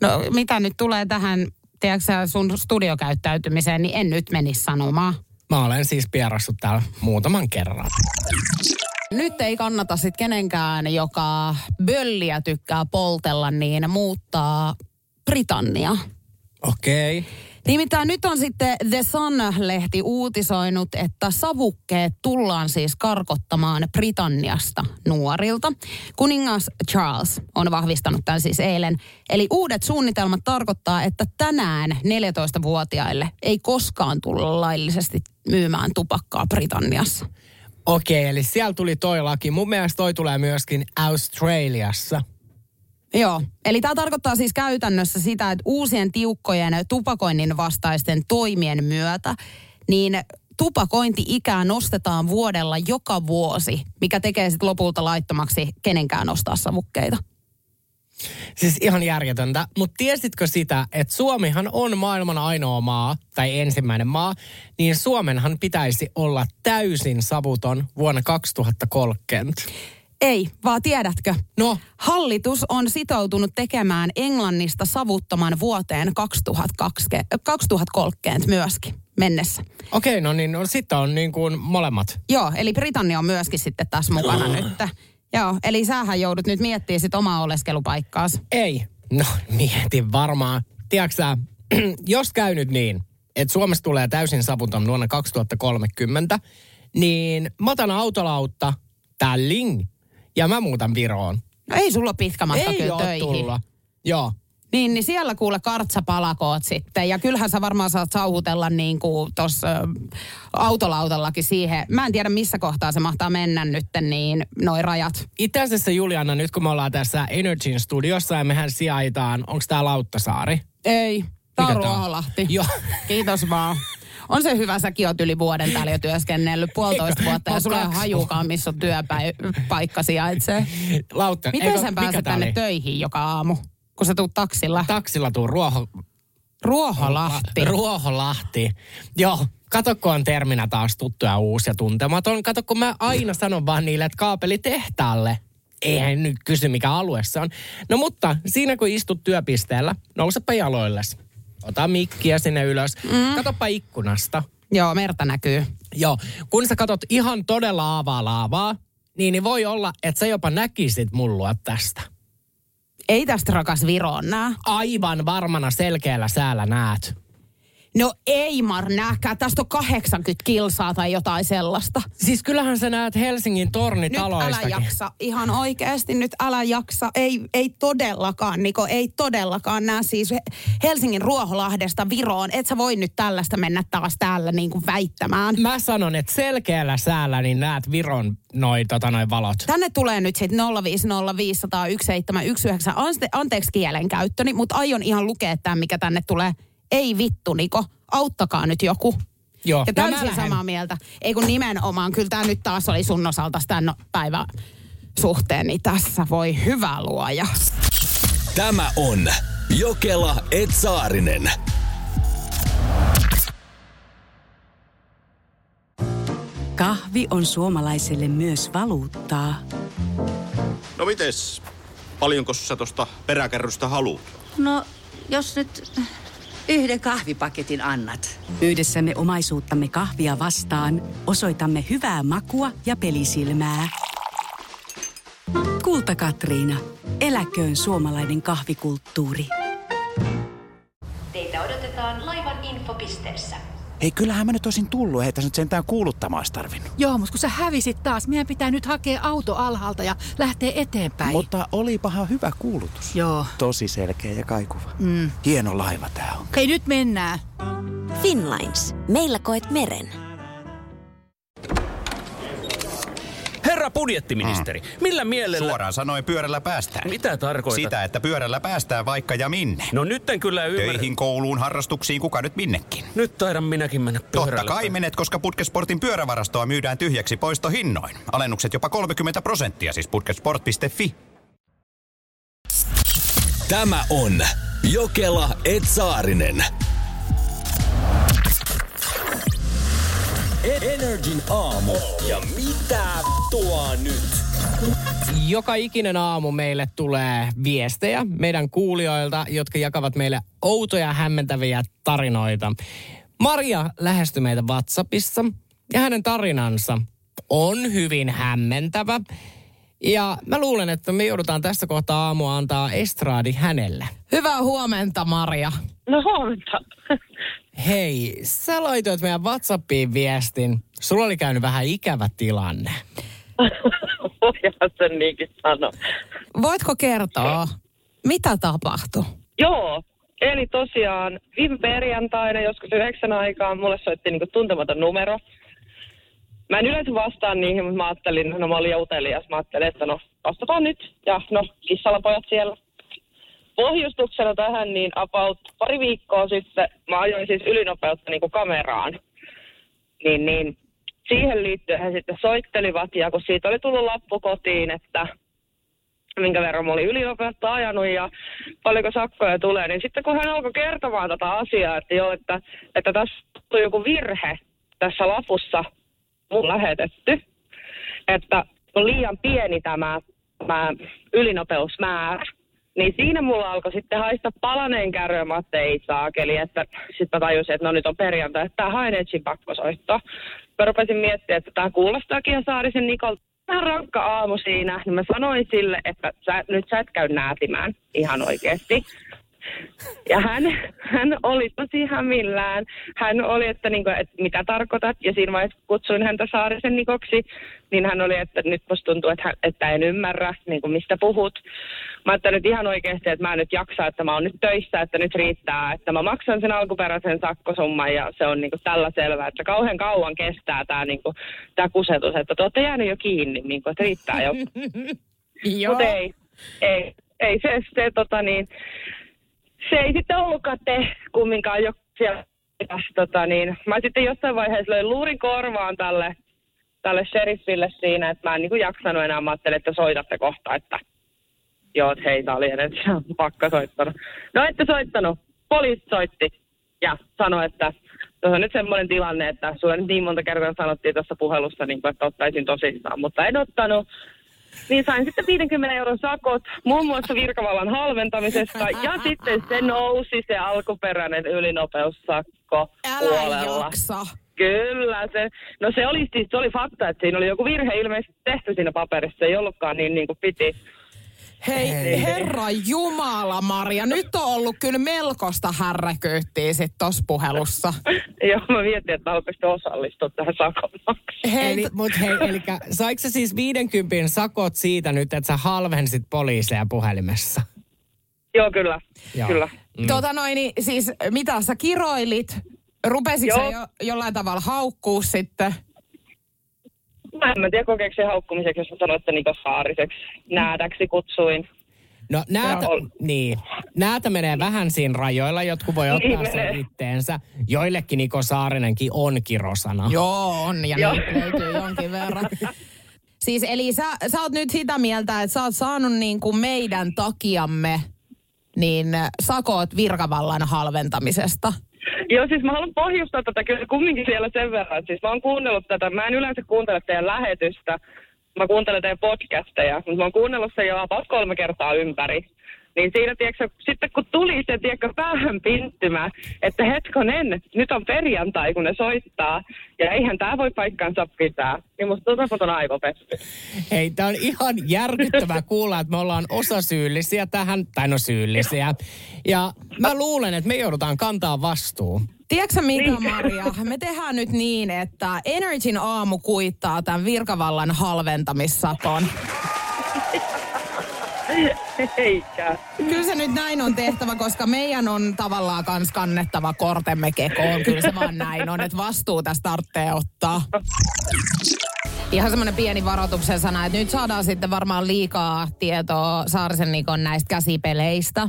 No mitä nyt tulee tähän, tiedätkö sä, sun studiokäyttäytymiseen, niin en nyt menisi sanomaan. Mä olen siis pierassut täällä muutaman kerran. Nyt ei kannata sit kenenkään, joka bölliä tykkää poltella, niin muuttaa Britannia. Okei. Okay. Nimittäin nyt on sitten The Sun-lehti uutisoinut, että savukkeet tullaan siis karkottamaan Britanniasta nuorilta. Kuningas Charles on vahvistanut tämän siis eilen. Eli uudet suunnitelmat tarkoittaa, että tänään neljätoistavuotiaille ei koskaan tulla laillisesti myymään tupakkaa Britanniassa. Okei, eli siellä tuli toi laki. Mun mielestä toi tulee myöskin Australiassa. Joo, eli tämä tarkoittaa siis käytännössä sitä, että uusien tiukkojen tupakoinnin vastaisten toimien myötä, niin tupakointi-ikää nostetaan vuodella joka vuosi, mikä tekee sitten lopulta laittomaksi kenenkään ostaa savukkeita. Siis ihan järjetöntä. Mutta tiesitkö sitä, että Suomihan on maailman ainoa maa, tai ensimmäinen maa, niin Suomenhan pitäisi olla täysin savuton vuonna kaksituhattakolmekymmentä. Ei, vaan tiedätkö? No? Hallitus on sitoutunut tekemään Englannista savuttoman vuoteen kaksituhattakolmekymmentä myöskin mennessä. Okei, no niin, no, sitten on niin kuin molemmat. Joo, eli Britannia on myöskin sitten tässä mukana oh. nyt. Joo, eli sähän joudut nyt miettimään sit omaa oleskelupaikkaasi. Ei, no mietin varmaan. Tiedätkö sä, jos käy nyt niin, että Suomessa tulee täysin savuton vuonna kaksituhattakolmekymmentä, niin mä otan autolautta, tälling. Ja mä muutan Viroon. No ei sulla ole pitkä matka ei kyllä töihin. Ei tulla. Joo. Niin, niin siellä kuule kartsapalakoot sitten. Ja kyllähän sä varmaan saat sauhutella niin kuin tossa ä, autolautallakin siihen. Mä en tiedä missä kohtaa se mahtaa mennä nyt, niin noi rajat. Itse asiassa Juliana, nyt kun me ollaan tässä Energyn studiossa ja mehän sijaitaan, onks tää Lauttasaari? Ei, tää on Ruoholahti. Joo. Kiitos vaan. On se hyvä, säkin oot yli vuoden täällä jo työskennellyt, puolitoista vuotta, ja sulla ei hajukaan, missä on työpaikka sijaitsee. Lautta, miten eikö, sä pääset tänne oli? Töihin joka aamu, kun sä tuut taksilla? Taksilla tuu Ruoho... Ruoholahti. Ruoholahti. Joo, kato kun on terminä taas tuttu ja uusi ja tuntematon. Kato kun mä aina sanon vaan niille, että kaapelitehtaalle. Eihän nyt kysy, mikä alue se on. No mutta, siinä kun istut työpisteellä, nousepa jaloilles. Ota mikkiä sinne ylös. Mm. Katoppa ikkunasta. Joo, merta näkyy. Joo, kun sä katot ihan todella aavaa laavaa, niin, niin voi olla, että sä jopa näkisit mullua tästä. Ei tästä rakas Viroon nää. Aivan varmana selkeällä säällä näet. No ei Mar nääkään, tästä on kahdeksankymmentä kilsaa tai jotain sellaista. Siis kyllähän sä näet Helsingin tornitaloistakin. Nyt älä jaksa, ihan oikeasti nyt älä jaksa. Ei, ei todellakaan, Niko, ei todellakaan näe siis Helsingin Ruoholahdesta Viroon. Et sä voi nyt tällaista mennä taas täällä niin kuin väittämään. Mä sanon, että selkeällä säällä niin näet Viron noi, tota, noi valot. Tänne tulee nyt sitten nolla viisi nolla viisi nolla yksi seitsemän yksi yhdeksän. Ante, anteeksi kielenkäyttöni, mutta aion ihan lukea tämän, mikä tänne tulee. Ei vittu, Niko. Auttakaa nyt joku. Joo. Ja täysin no samaa mieltä. Ei kun nimenomaan. Kyllä tämä nyt taas oli sun osalta tämän päivän suhteen. Niin tässä voi hyvä luoja. Tämä on Jokela et Saarinen. Kahvi on suomalaiselle myös valuuttaa. No mites? Paljonko sä tosta peräkärrystä haluat? No, jos nyt... Yhden kahvipaketin annat. Yhdessämme omaisuuttamme kahvia vastaan osoitamme hyvää makua ja pelisilmää. Kulta Katriina. Eläköön suomalainen kahvikulttuuri. Teitä odotetaan laivan infopisteessä. Ei, kyllähän mä nyt olisin tullut. Ei tässä nyt sentään kuuluttamaan olisi tarvinnut. Joo, mutta kun sä hävisit taas, meidän pitää nyt hakea auto alhaalta ja lähteä eteenpäin. Mutta olipahan hyvä kuulutus. Joo. Tosi selkeä ja kaikuva. Mm. Hieno laiva tää on. Hei, nyt mennään. Finlines. Meillä koet meren. Herra budjettiministeri, mm. millä mielellä... Suoraan sanoen pyörällä päästään. Mitä tarkoitat? Sitä, että pyörällä päästään vaikka ja minne. No nyt en kyllä ymmärrä. Töihin, kouluun, harrastuksiin, kuka nyt minnekin. Nyt taidan minäkin mennä pyörällä. Totta kai menet, koska Putkesportin pyörävarastoa myydään tyhjäksi poistohinnoin. Alennukset jopa kolmekymmentä prosenttia, siis putkesport piste fi. Tämä on Jokela et Saarinen. Energyn aamu. Ja mitä tuo nyt? Joka ikinen aamu meille tulee viestejä meidän kuulijoilta, jotka jakavat meille outoja, hämmentäviä tarinoita. Maria lähestyi meitä WhatsAppissa ja hänen tarinansa on hyvin hämmentävä. Ja mä luulen, että me joudutaan tässä kohtaa aamua antaa estraadi hänelle. Hyvää huomenta, Maria. No huomenta. Hei, sä laitoit meidän WhatsAppiin viestin. Sulla oli käynyt vähän ikävä tilanne. Voidaan sen niinkin sanoa. Voitko kertoa, mitä tapahtui? Joo, eli tosiaan viime perjantaina, joskus yhdeksän aikaan, mulle soitti niinku tuntematon numero. Mä en yleensä vastaa niihin, mutta mä ajattelin, no mä olin jo utelias, mä ajattelin, että no vastataan nyt. Ja no, kissalapojat siellä. Pohjustuksena tähän, niin about pari viikkoa sitten mä ajoin siis ylinopeutta niin kuin kameraan. Niin, niin siihen liittyen he sitten soittelivat ja kun siitä oli tullut lappu kotiin, että minkä verran mä olin ylinopeutta ajanut ja paljonko sakkoja tulee. Niin sitten kun hän alkoi kertomaan tätä asiaa, että joo, että, että tässä on joku virhe tässä lapussa mun lähetetty, että on liian pieni tämä, tämä ylinopeusmäärä. Niin siinä mulla alkoi sitten haista palaneen kärryä, mä ei saakeli, että sitten mä tajusin, että no nyt on perjantai, että tää haen etsin pakkosoittoa. Mä rupesin miettimään, että tää kuulostaakin ja Saarisen Nikolta. Vähän rankka aamu siinä, niin mä sanoin sille, että sä, nyt sä et käy näätimään ihan oikeesti. Ja hän, hän oli tosi hämillään. Hän oli, että, niin kuin, että mitä tarkoitat, ja siinä vaiheessa kutsuin häntä Saarisen Nikoksi, niin hän oli, että nyt musta tuntuu, että, että en ymmärrä, niin kuin mistä puhut. Mä ajattelin nyt ihan oikeasti, että mä en nyt jaksa, että mä oon nyt töissä, että nyt riittää, että mä maksan sen alkuperäisen sakkosumman, ja se on niin kuin tällä selvää, että kauhean kauan kestää tämä, niin kuin, tämä kusetus, että te ootte jäänyt jo kiinni, niin kuin, että riittää jo. Mutta ei, ei, ei se, se tota niin... Se ei sitten ollutkaan te kumminkaan jo siellä. Tota niin, mä sitten jossain vaiheessa löin luurin korvaan tälle, tälle sheriffille siinä, että mä en niinku jaksanut enää. Mä ajattelin, että soitatte kohta, että joo, että hei, tää oli ennen pakka soittanut. No ette soittanut. Poliisi soitti ja sanoi, että tuossa on nyt semmoinen tilanne, että sulle nyt niin monta kertaa sanottiin tässä puhelussa, niin kuin, että ottaisin tosissaan, mutta en ottanut. Niin sain sitten viidenkymmenen euron sakot muun muassa virkavallan halventamisesta ja sitten se nousi se alkuperäinen ylinopeussakko puolella. Kyllä se. No se oli siis, se oli fakta, että siinä oli joku virhe ilmeisesti tehty siinä paperissa, ei ollutkaan niin, niin kuin piti. Hei, Hei. Herra Jumala Maria, nyt on ollut kyllä melkoista härräkyyttiä sit tossa puhelussa. Joo, mä mietin, että alkoitte osallistua tähän sakonmaksuun. Hei, eli, mut hei, elikkä saiko sä siis viidenkympin sakot siitä nyt, että sä halvensit poliiseja puhelimessa? Joo, kyllä. Joo. Kyllä. Mm. Tota noin, niin siis mitä sä kiroilit? Rupesitko sä jo, jollain tavalla haukkuu sitten? Mä en mä tiedä kokeeksi haukkumiseksi, jos mä sanoin, että Niko Saariseksi. Näädäksi kutsuin. No näätä, on... niin. Näätä menee vähän siinä rajoilla, jotkut voi ottaa niin sen menee itteensä. Joillekin Niko Saarinenkin on kirosana. Joo, on ja Joo. niitä löytyy jonkin verran. Siis eli sä, sä oot nyt sitä mieltä, että sä oot saanut niin kuin meidän takiamme niin sakot virkavallan halventamisesta. Joo, siis mä haluan pohjustaa tätä kyllä kumminkin siellä sen verran. Siis mä oon kuunnellut tätä. Mä en yleensä kuuntele teidän lähetystä. Mä kuuntelen teidän podcasteja, mutta mä oon kuunnellut sen jo about kolme kertaa ympäri. Niin siinä, tiedätkö, sitten kun tuli se, tiedätkö, päähän pinttymä, että hetkonen, nyt on perjantai, kun ne soittaa, ja eihän tää voi paikkaansa pitää. Niin musta tuota mut on aivopesty. Hei, tää on ihan järkyttävää kuulla, että me ollaan osasyyllisiä tähän, tai no syyllisiä. Ja mä luulen, että me joudutaan kantaa vastuu. Tiedätkö Mika, Maria, me tehdään nyt niin, että Energyn aamu kuittaa tämän virkavallan halventamissaton. Eikä. Kyllä se nyt näin on tehtävä, koska meidän on tavallaan kans kannettava kortemme kekoon. Kyllä se vaan näin on, että vastuu tästä tarvitsee ottaa. Ihan semmoinen pieni varoituksen sana, että nyt saadaan sitten varmaan liikaa tietoa Saarisen Nikon näistä käsipeleistä.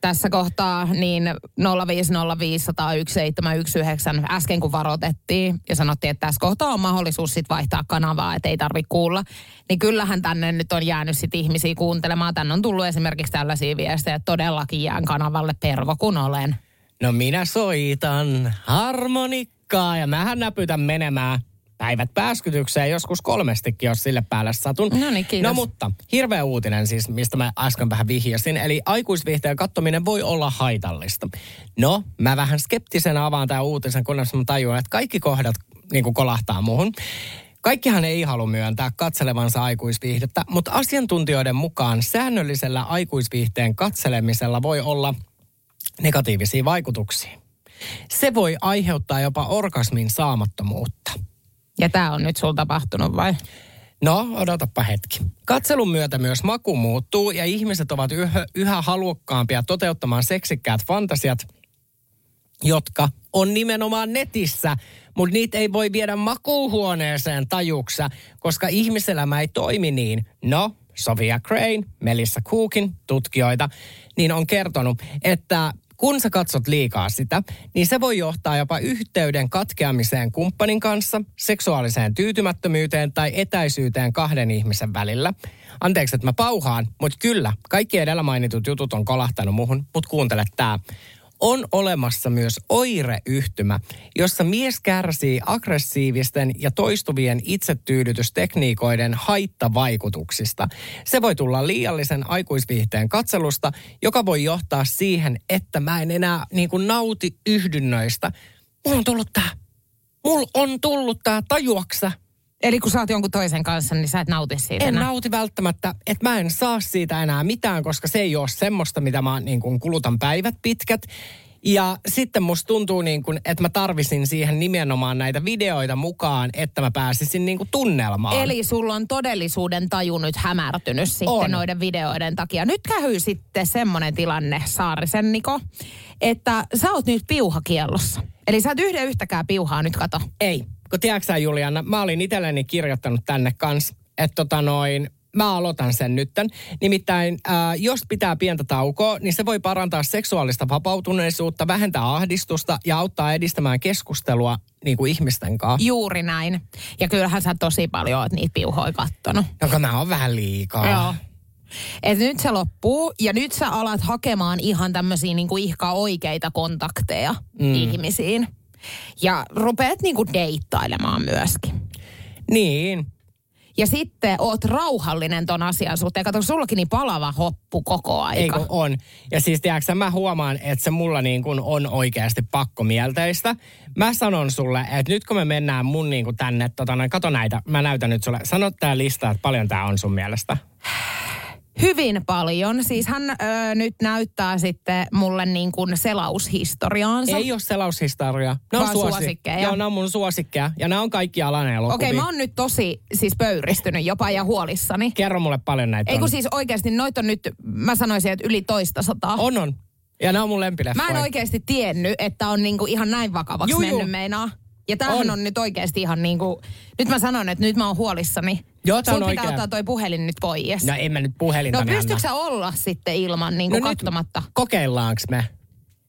Tässä kohtaa niin nolla viisi nolla viisi nolla yksi seitsemän yksi yhdeksän äsken kun varoitettiin ja sanottiin, että tässä kohtaa on mahdollisuus sit vaihtaa kanavaa, että ei tarvitse kuulla. Niin kyllähän tänne nyt on jäänyt sit ihmisiä kuuntelemaan. Tänne on tullut esimerkiksi tällaisia viestejä, että todellakin jään kanavalle pervo kun olen. No minä soitan harmonikkaa ja mähän näpytän menemään. Päivät pääskytykseen, joskus kolmestikin, jos sille päälle satun. No niin, kiitos. No mutta, hirveä uutinen siis, mistä mä äsken vähän vihjasin. Eli aikuisviihteen katsominen voi olla haitallista. No, mä vähän skeptisenä avaan tämän uutisen, kunnes mä tajuan, että kaikki kohdat niin kuin kolahtaa muuhun. Kaikkihan ei halua myöntää katselevansa aikuisviihdettä, mutta asiantuntijoiden mukaan säännöllisellä aikuisviihteen katselemisella voi olla negatiivisia vaikutuksia. Se voi aiheuttaa jopa orgasmin saamattomuutta. Ja tämä on nyt sulla tapahtunut vai? No, odotapa hetki. Katselun myötä myös maku muuttuu ja ihmiset ovat yhä, yhä halukkaampia toteuttamaan seksikkäät fantasiat, jotka on nimenomaan netissä, mutta niitä ei voi viedä makuuhuoneeseen tajuksessa, koska ihmiselämä ei toimi niin. No, Sofia Crane, Melissa Cookin tutkijoita, niin on kertonut, että kun sä katsot liikaa sitä, niin se voi johtaa jopa yhteyden katkeamiseen kumppanin kanssa, seksuaaliseen tyytymättömyyteen tai etäisyyteen kahden ihmisen välillä. Anteeksi, että mä pauhaan, mutta kyllä, kaikki edellä mainitut jutut on kolahtanut muhun, mutta kuuntele tää. On olemassa myös oireyhtymä, jossa mies kärsii aggressiivisten ja toistuvien itsetyydytystekniikoiden haittavaikutuksista. Se voi tulla liiallisen aikuisviihteen katselusta, joka voi johtaa siihen, että mä en enää niin kuin nauti yhdynnöistä. Mulla on tullut tää. Mulla on tullut tää, tajuaksä? Eli kun sä oot jonkun toisen kanssa, niin sä et nauti siitä en enää. Nauti välttämättä, että mä en saa siitä enää mitään, koska se ei ole semmoista, mitä mä niin kuin kulutan päivät pitkät. Ja sitten musta tuntuu, niin kuin, että mä tarvisin siihen nimenomaan näitä videoita mukaan, että mä pääsisin niin kuin tunnelmaan. Eli sulla on todellisuuden taju nyt hämärtynyt sitten on. Noiden videoiden takia. Nyt käy sitten semmoinen tilanne, Saarisen Niko, että sä oot nyt piuhakiellossa. Eli sä et yhden yhtäkään piuhaa nyt kato. Ei. Kun tiedätkö sä, Juliana, mä olin itselleni kirjoittanut tänne kanssa, että tota noin, mä aloitan sen nytten. Nimittäin, ää, jos pitää pientä taukoa, niin se voi parantaa seksuaalista vapautuneisuutta, vähentää ahdistusta ja auttaa edistämään keskustelua niin kuin ihmisten kanssa. Juuri näin. Ja kyllähän sä tosi paljon oot niitä piuhoja kattonut. Joka mä oon vähän liikaa. Joo. Et nyt se loppuu ja nyt sä alat hakemaan ihan tämmöisiä niin kuin ihkaa oikeita kontakteja mm. ihmisiin. Ja rupeat niinku deittailemaan myöskin. Niin. Ja sitten oot rauhallinen ton asian suhteen. Kato, sullakin niin palava hoppu koko aika. Ei kun on. Ja siis tiedätkö, mä huomaan, että se mulla niin kun on oikeasti pakkomielteistä. Mä sanon sulle, että nyt kun me mennään mun niin kun tänne, tota, kato näitä, mä näytän nyt sulle. Sano tää lista, että paljon tää on sun mielestä. Hyvin paljon. Siis hän öö, nyt näyttää sitten mulle niin kuin selaushistoriaansa. Ei ole selaushistoriaa. Ne on suosik- suosikkeja. Joo, ne on mun suosikkeja. Ja nämä on kaikki alan elokuvia. Okei, okay, mä oon nyt tosi siis pöyristynyt jopa ja huolissani. Kerro mulle paljon näitä. Ei kun siis oikeasti noita on nyt, mä sanoisin, että yli toista sataa. On on. Ja nämä on mun lempileffoja. Mä en oikeasti tiennyt, että on niinku ihan näin vakavaksi Juju. mennyt meinaa. Ja tämähän on. on nyt oikeasti ihan niin kuin, nyt mä sanon, että nyt mä oon huolissani. Joo, tää on oikein. Sun pitää ottaa toi puhelin nyt pois. No en mä nyt puhelinta. No pystytkö sä olla sitten ilman niin kuin no, kattomatta? Nyt kokeillaanko me?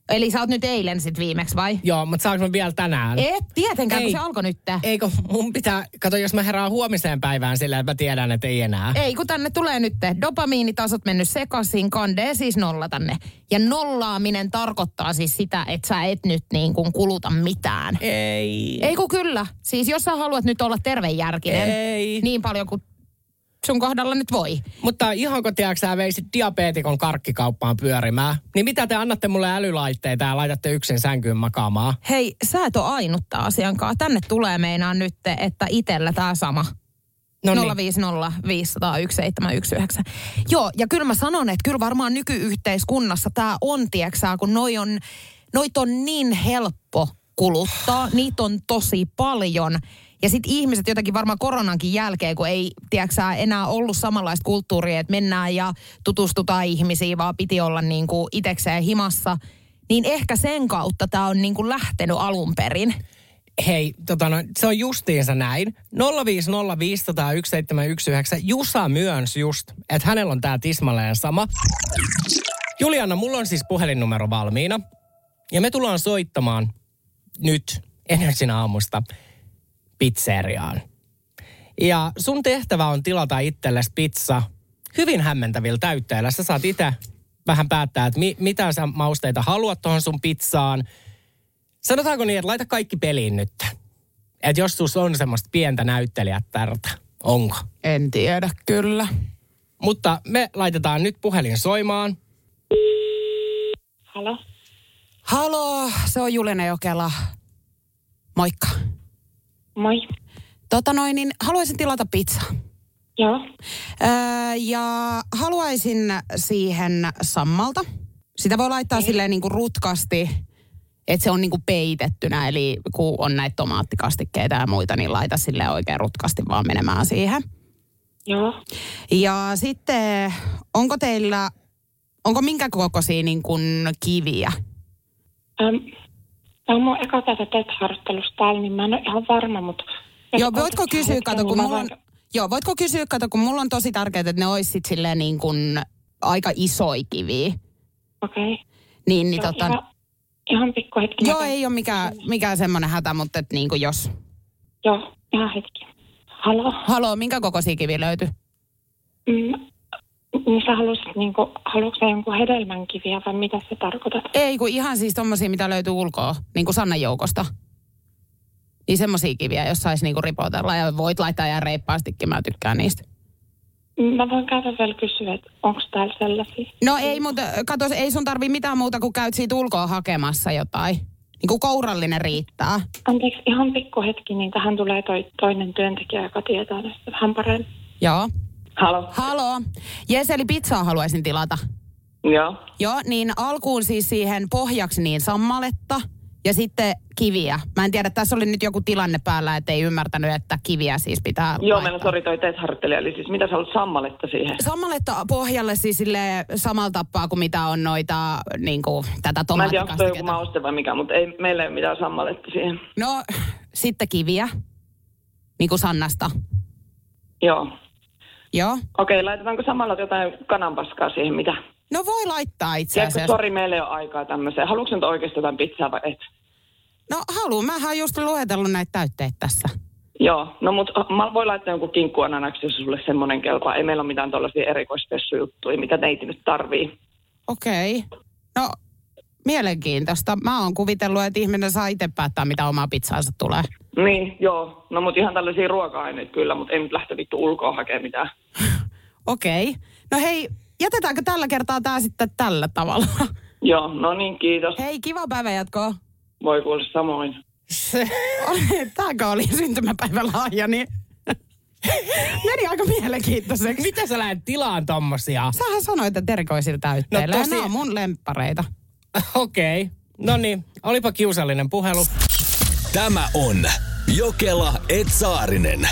Eli sä oot nyt eilen sit viimeksi vai? Joo, mutta saanko mä vielä tänään? Et tietenkään, ei. Kun se alkoi nyt. Eikö mun pitää, kato jos mä herään huomiseen päivään silleen, että mä tiedän, että ei enää. Ei, kun tänne tulee nyt dopamiinitasot mennyt sekaisin, kandee siis nolla tänne. Ja nollaaminen tarkoittaa siis sitä, että sä et nyt niin kuin kuluta mitään. Ei. Ei kun kyllä. Siis jos sä haluat nyt olla tervejärkinen, ei. Niin paljon kuin sun kohdalla nyt voi. Mutta ihanko tiedätkö sä veisit diabeetikon karkkikauppaan pyörimään? Niin mitä te annatte mulle älylaitteita ja laitatte yksin sänkyyn makaamaan? Hei, sä et ole ainutta asiankaan. Tänne tulee meinaan nyt, että itellä tää sama. nolla viisi nolla viisi nolla yksi seitsemän yksi yhdeksän. Joo, ja kyllä mä sanon, että kyllä varmaan nykyyhteiskunnassa tää on, tieksää, kun noi on, noit on niin helppo kuluttaa. Niitä on tosi paljon. Ja sitten ihmiset jotenkin varmaan koronankin jälkeen, kun ei, tiedäksä, enää ollut samanlaista kulttuuria, että mennään ja tutustutaan ihmisiin, vaan piti olla niin kuin itekseen himassa. Niin ehkä sen kautta tämä on niin kuin lähtenyt alun perin. Hei, tota no, se on justiinsa näin. nolla viisi nolla viisi nolla yksi seitsemän yksi yhdeksän. Jusa myönsi just, että hänellä on tämä tismalleen sama. Juliana, mulla on siis puhelinnumero valmiina. Ja me tullaan soittamaan nyt Energyn aamusta pizzeriaan. Ja sun tehtävä on tilata itsellesi pizza hyvin hämmentävillä täytteillä. Sä saat itse vähän päättää, että mi- mitä sä mausteita haluat tuohon sun pizzaan. Sanotaanko niin, että laita kaikki peliin nyt. Että jos sus on semmoista pientä näyttelijätärtä, onko? En tiedä, kyllä. Mutta me laitetaan nyt puhelin soimaan. Halo? Halo, se on Juliana Jokela. Moikka. Moi. Tota noin, niin haluaisin tilata pizzaa. Joo. Öö, ja haluaisin siihen sammalta. Sitä voi laittaa ei. Silleen niin kuin rutkasti, että se on niin kuin peitettynä. Eli kun on näitä tomaattikastikkeita ja muita, niin laita silleen oikein rutkasti vaan menemään siihen. Joo. Ja sitten, onko teillä, onko minkä kokoisia niin kuin kiviä? Um. Tämä on mun eka tätä T E T-harjoittelusta täällä, niin mä en ole ihan varma, mutta... Joo, voitko kysyä, kato, kun mulla on... Vaan... Joo, voitko kysyä, kato, kun mulla on tosi tärkeää, että ne olisi sit silleen niin kuin aika isoja kiviä. Okei. Okay. Niin, niin tota... Ihan, ihan pikku hetki. Joo, ei ole mikään, mikään semmoinen hätä, mutta et niin kuin jos... Joo, ihan hetki. Haloo. Haloo, minkä kokoisia kiviä löytyi? Mm. Niin sä haluaisit, niin kuin, haluatko sä jonkun hedelmän kiviä vai mitä sä tarkoitat? Ei, kun ihan siis tommosia, mitä löytyy ulkoa, niin kuin Sannan joukosta. Niin semmosia kiviä, jos sais niin kuin ripotella ja voit laittaa ihan reippaastikin, mä tykkään niistä. Mä voin käydä vielä kysyä, että onko täällä sellaisia? No ei, mutta katos, ei sun tarvii mitään muuta, kun käyt siitä ulkoa hakemassa jotain. Niin kuin kourallinen riittää. Anteeksi, ihan pikku hetki, niin tähän tulee toi toinen työntekijä, joka tietää näistä vähän paremmin. Joo. Halo. Halo. Jes, eli pizzaa haluaisin tilata. Joo. Joo, niin alkuun siis siihen pohjaksi niin sammaletta ja sitten kiviä. Mä en tiedä, tässä oli nyt joku tilanne päällä, että ei ymmärtänyt, että kiviä siis pitää Joo, laittaa. Meillä sori toi teesharjoittelija, eli siis mitä sä haluat sammaletta siihen? Sammaletta pohjalle siis sille samalla tapaa kuin mitä on noita, niin kuin tätä tomaattikastiketta. Mä en tiedä, onko toi joku mauste vai mikä, mutta ei, meillä ei ole mitään sammaletta siihen. No, sitten kiviä, niin kuin Sannasta. Joo. Joo. Okei, laitetaanko samalla jotain kananpaskaa siihen, mitä? No voi laittaa itse asiassa. Tiedätkö, sori, meillä ei ole aikaa tämmöiseen. Haluatko nyt oikeasti jotain pizzaa vai et? No haluun, mähän just luetellut näitä täytteitä tässä. Joo, no mut mä voin laittaa jonkun kinkkuananaksi, jos sulle semmoinen kelpaa. Ei meillä ole mitään tollaisia erikoispessujuttuja, mitä neiti nyt tarvii. Okei. No, mielenkiintoista. Mä oon kuvitellut, että ihminen saa itse päättää, mitä omaa pizzaansa tulee. Niin, joo. No mut ihan tällaisia ruoka-aineita kyllä, mut ei nyt lähteä vittu ulkoa hakemaan mitään. Okei. Okay. No hei, jätetäänkö tällä kertaa tää sitten tällä tavalla? Joo, no niin, kiitos. Hei, kiva päivä jatkoa. Voi kuulla samoin. Tääkö oli syntymäpäivän lahja, niin meni aika mielenkiintoiseksi. Mitä sä lähdet tilaan tommosia? Sähän sanoit, että erikoisilla täytteillä. No tosi... Nämä on mun lemppareita. Okei. Okay. No niin, olipa kiusallinen puhelu. Tämä on Jokela et Saarinen.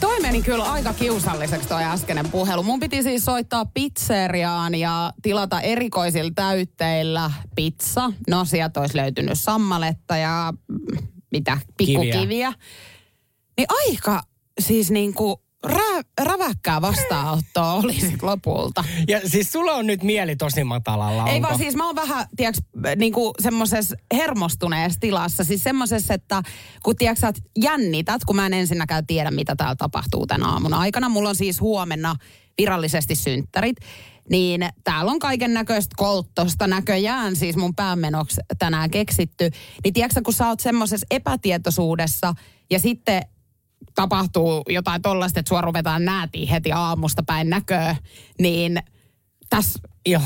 Toi meni kyllä aika kiusalliseksi toi äskeinen puhelu. Mun piti siis soittaa pizzeriaan ja tilata erikoisilla täytteillä pizza. No sieltä olisi löytynyt sammaletta ja mitä, pikkukiviä. Niin aika siis niinku... Rä, räväkkää vastaanottoa oli sit lopulta. Ja siis sulla on nyt mieli tosi matalalla, onko? Ei vaan siis mä oon vähän, tiiäks, niinku semmosessa hermostuneessa tilassa. Siis semmosessa, että kun tiiäks sä jännität, kun mä en ensinnäkään tiedä, mitä täällä tapahtuu tän aamun aikana. Mulla on siis huomenna virallisesti synttärit. Niin täällä on kaiken näköistä kolttosta näköjään, siis mun päämenoksi tänään keksitty. Niin tiiäks kun sä oot semmosessa epätietoisuudessa ja sitten... tapahtuu jotain tollaista, että sua ruvetaan näätiin heti aamusta päin näköä, niin tässä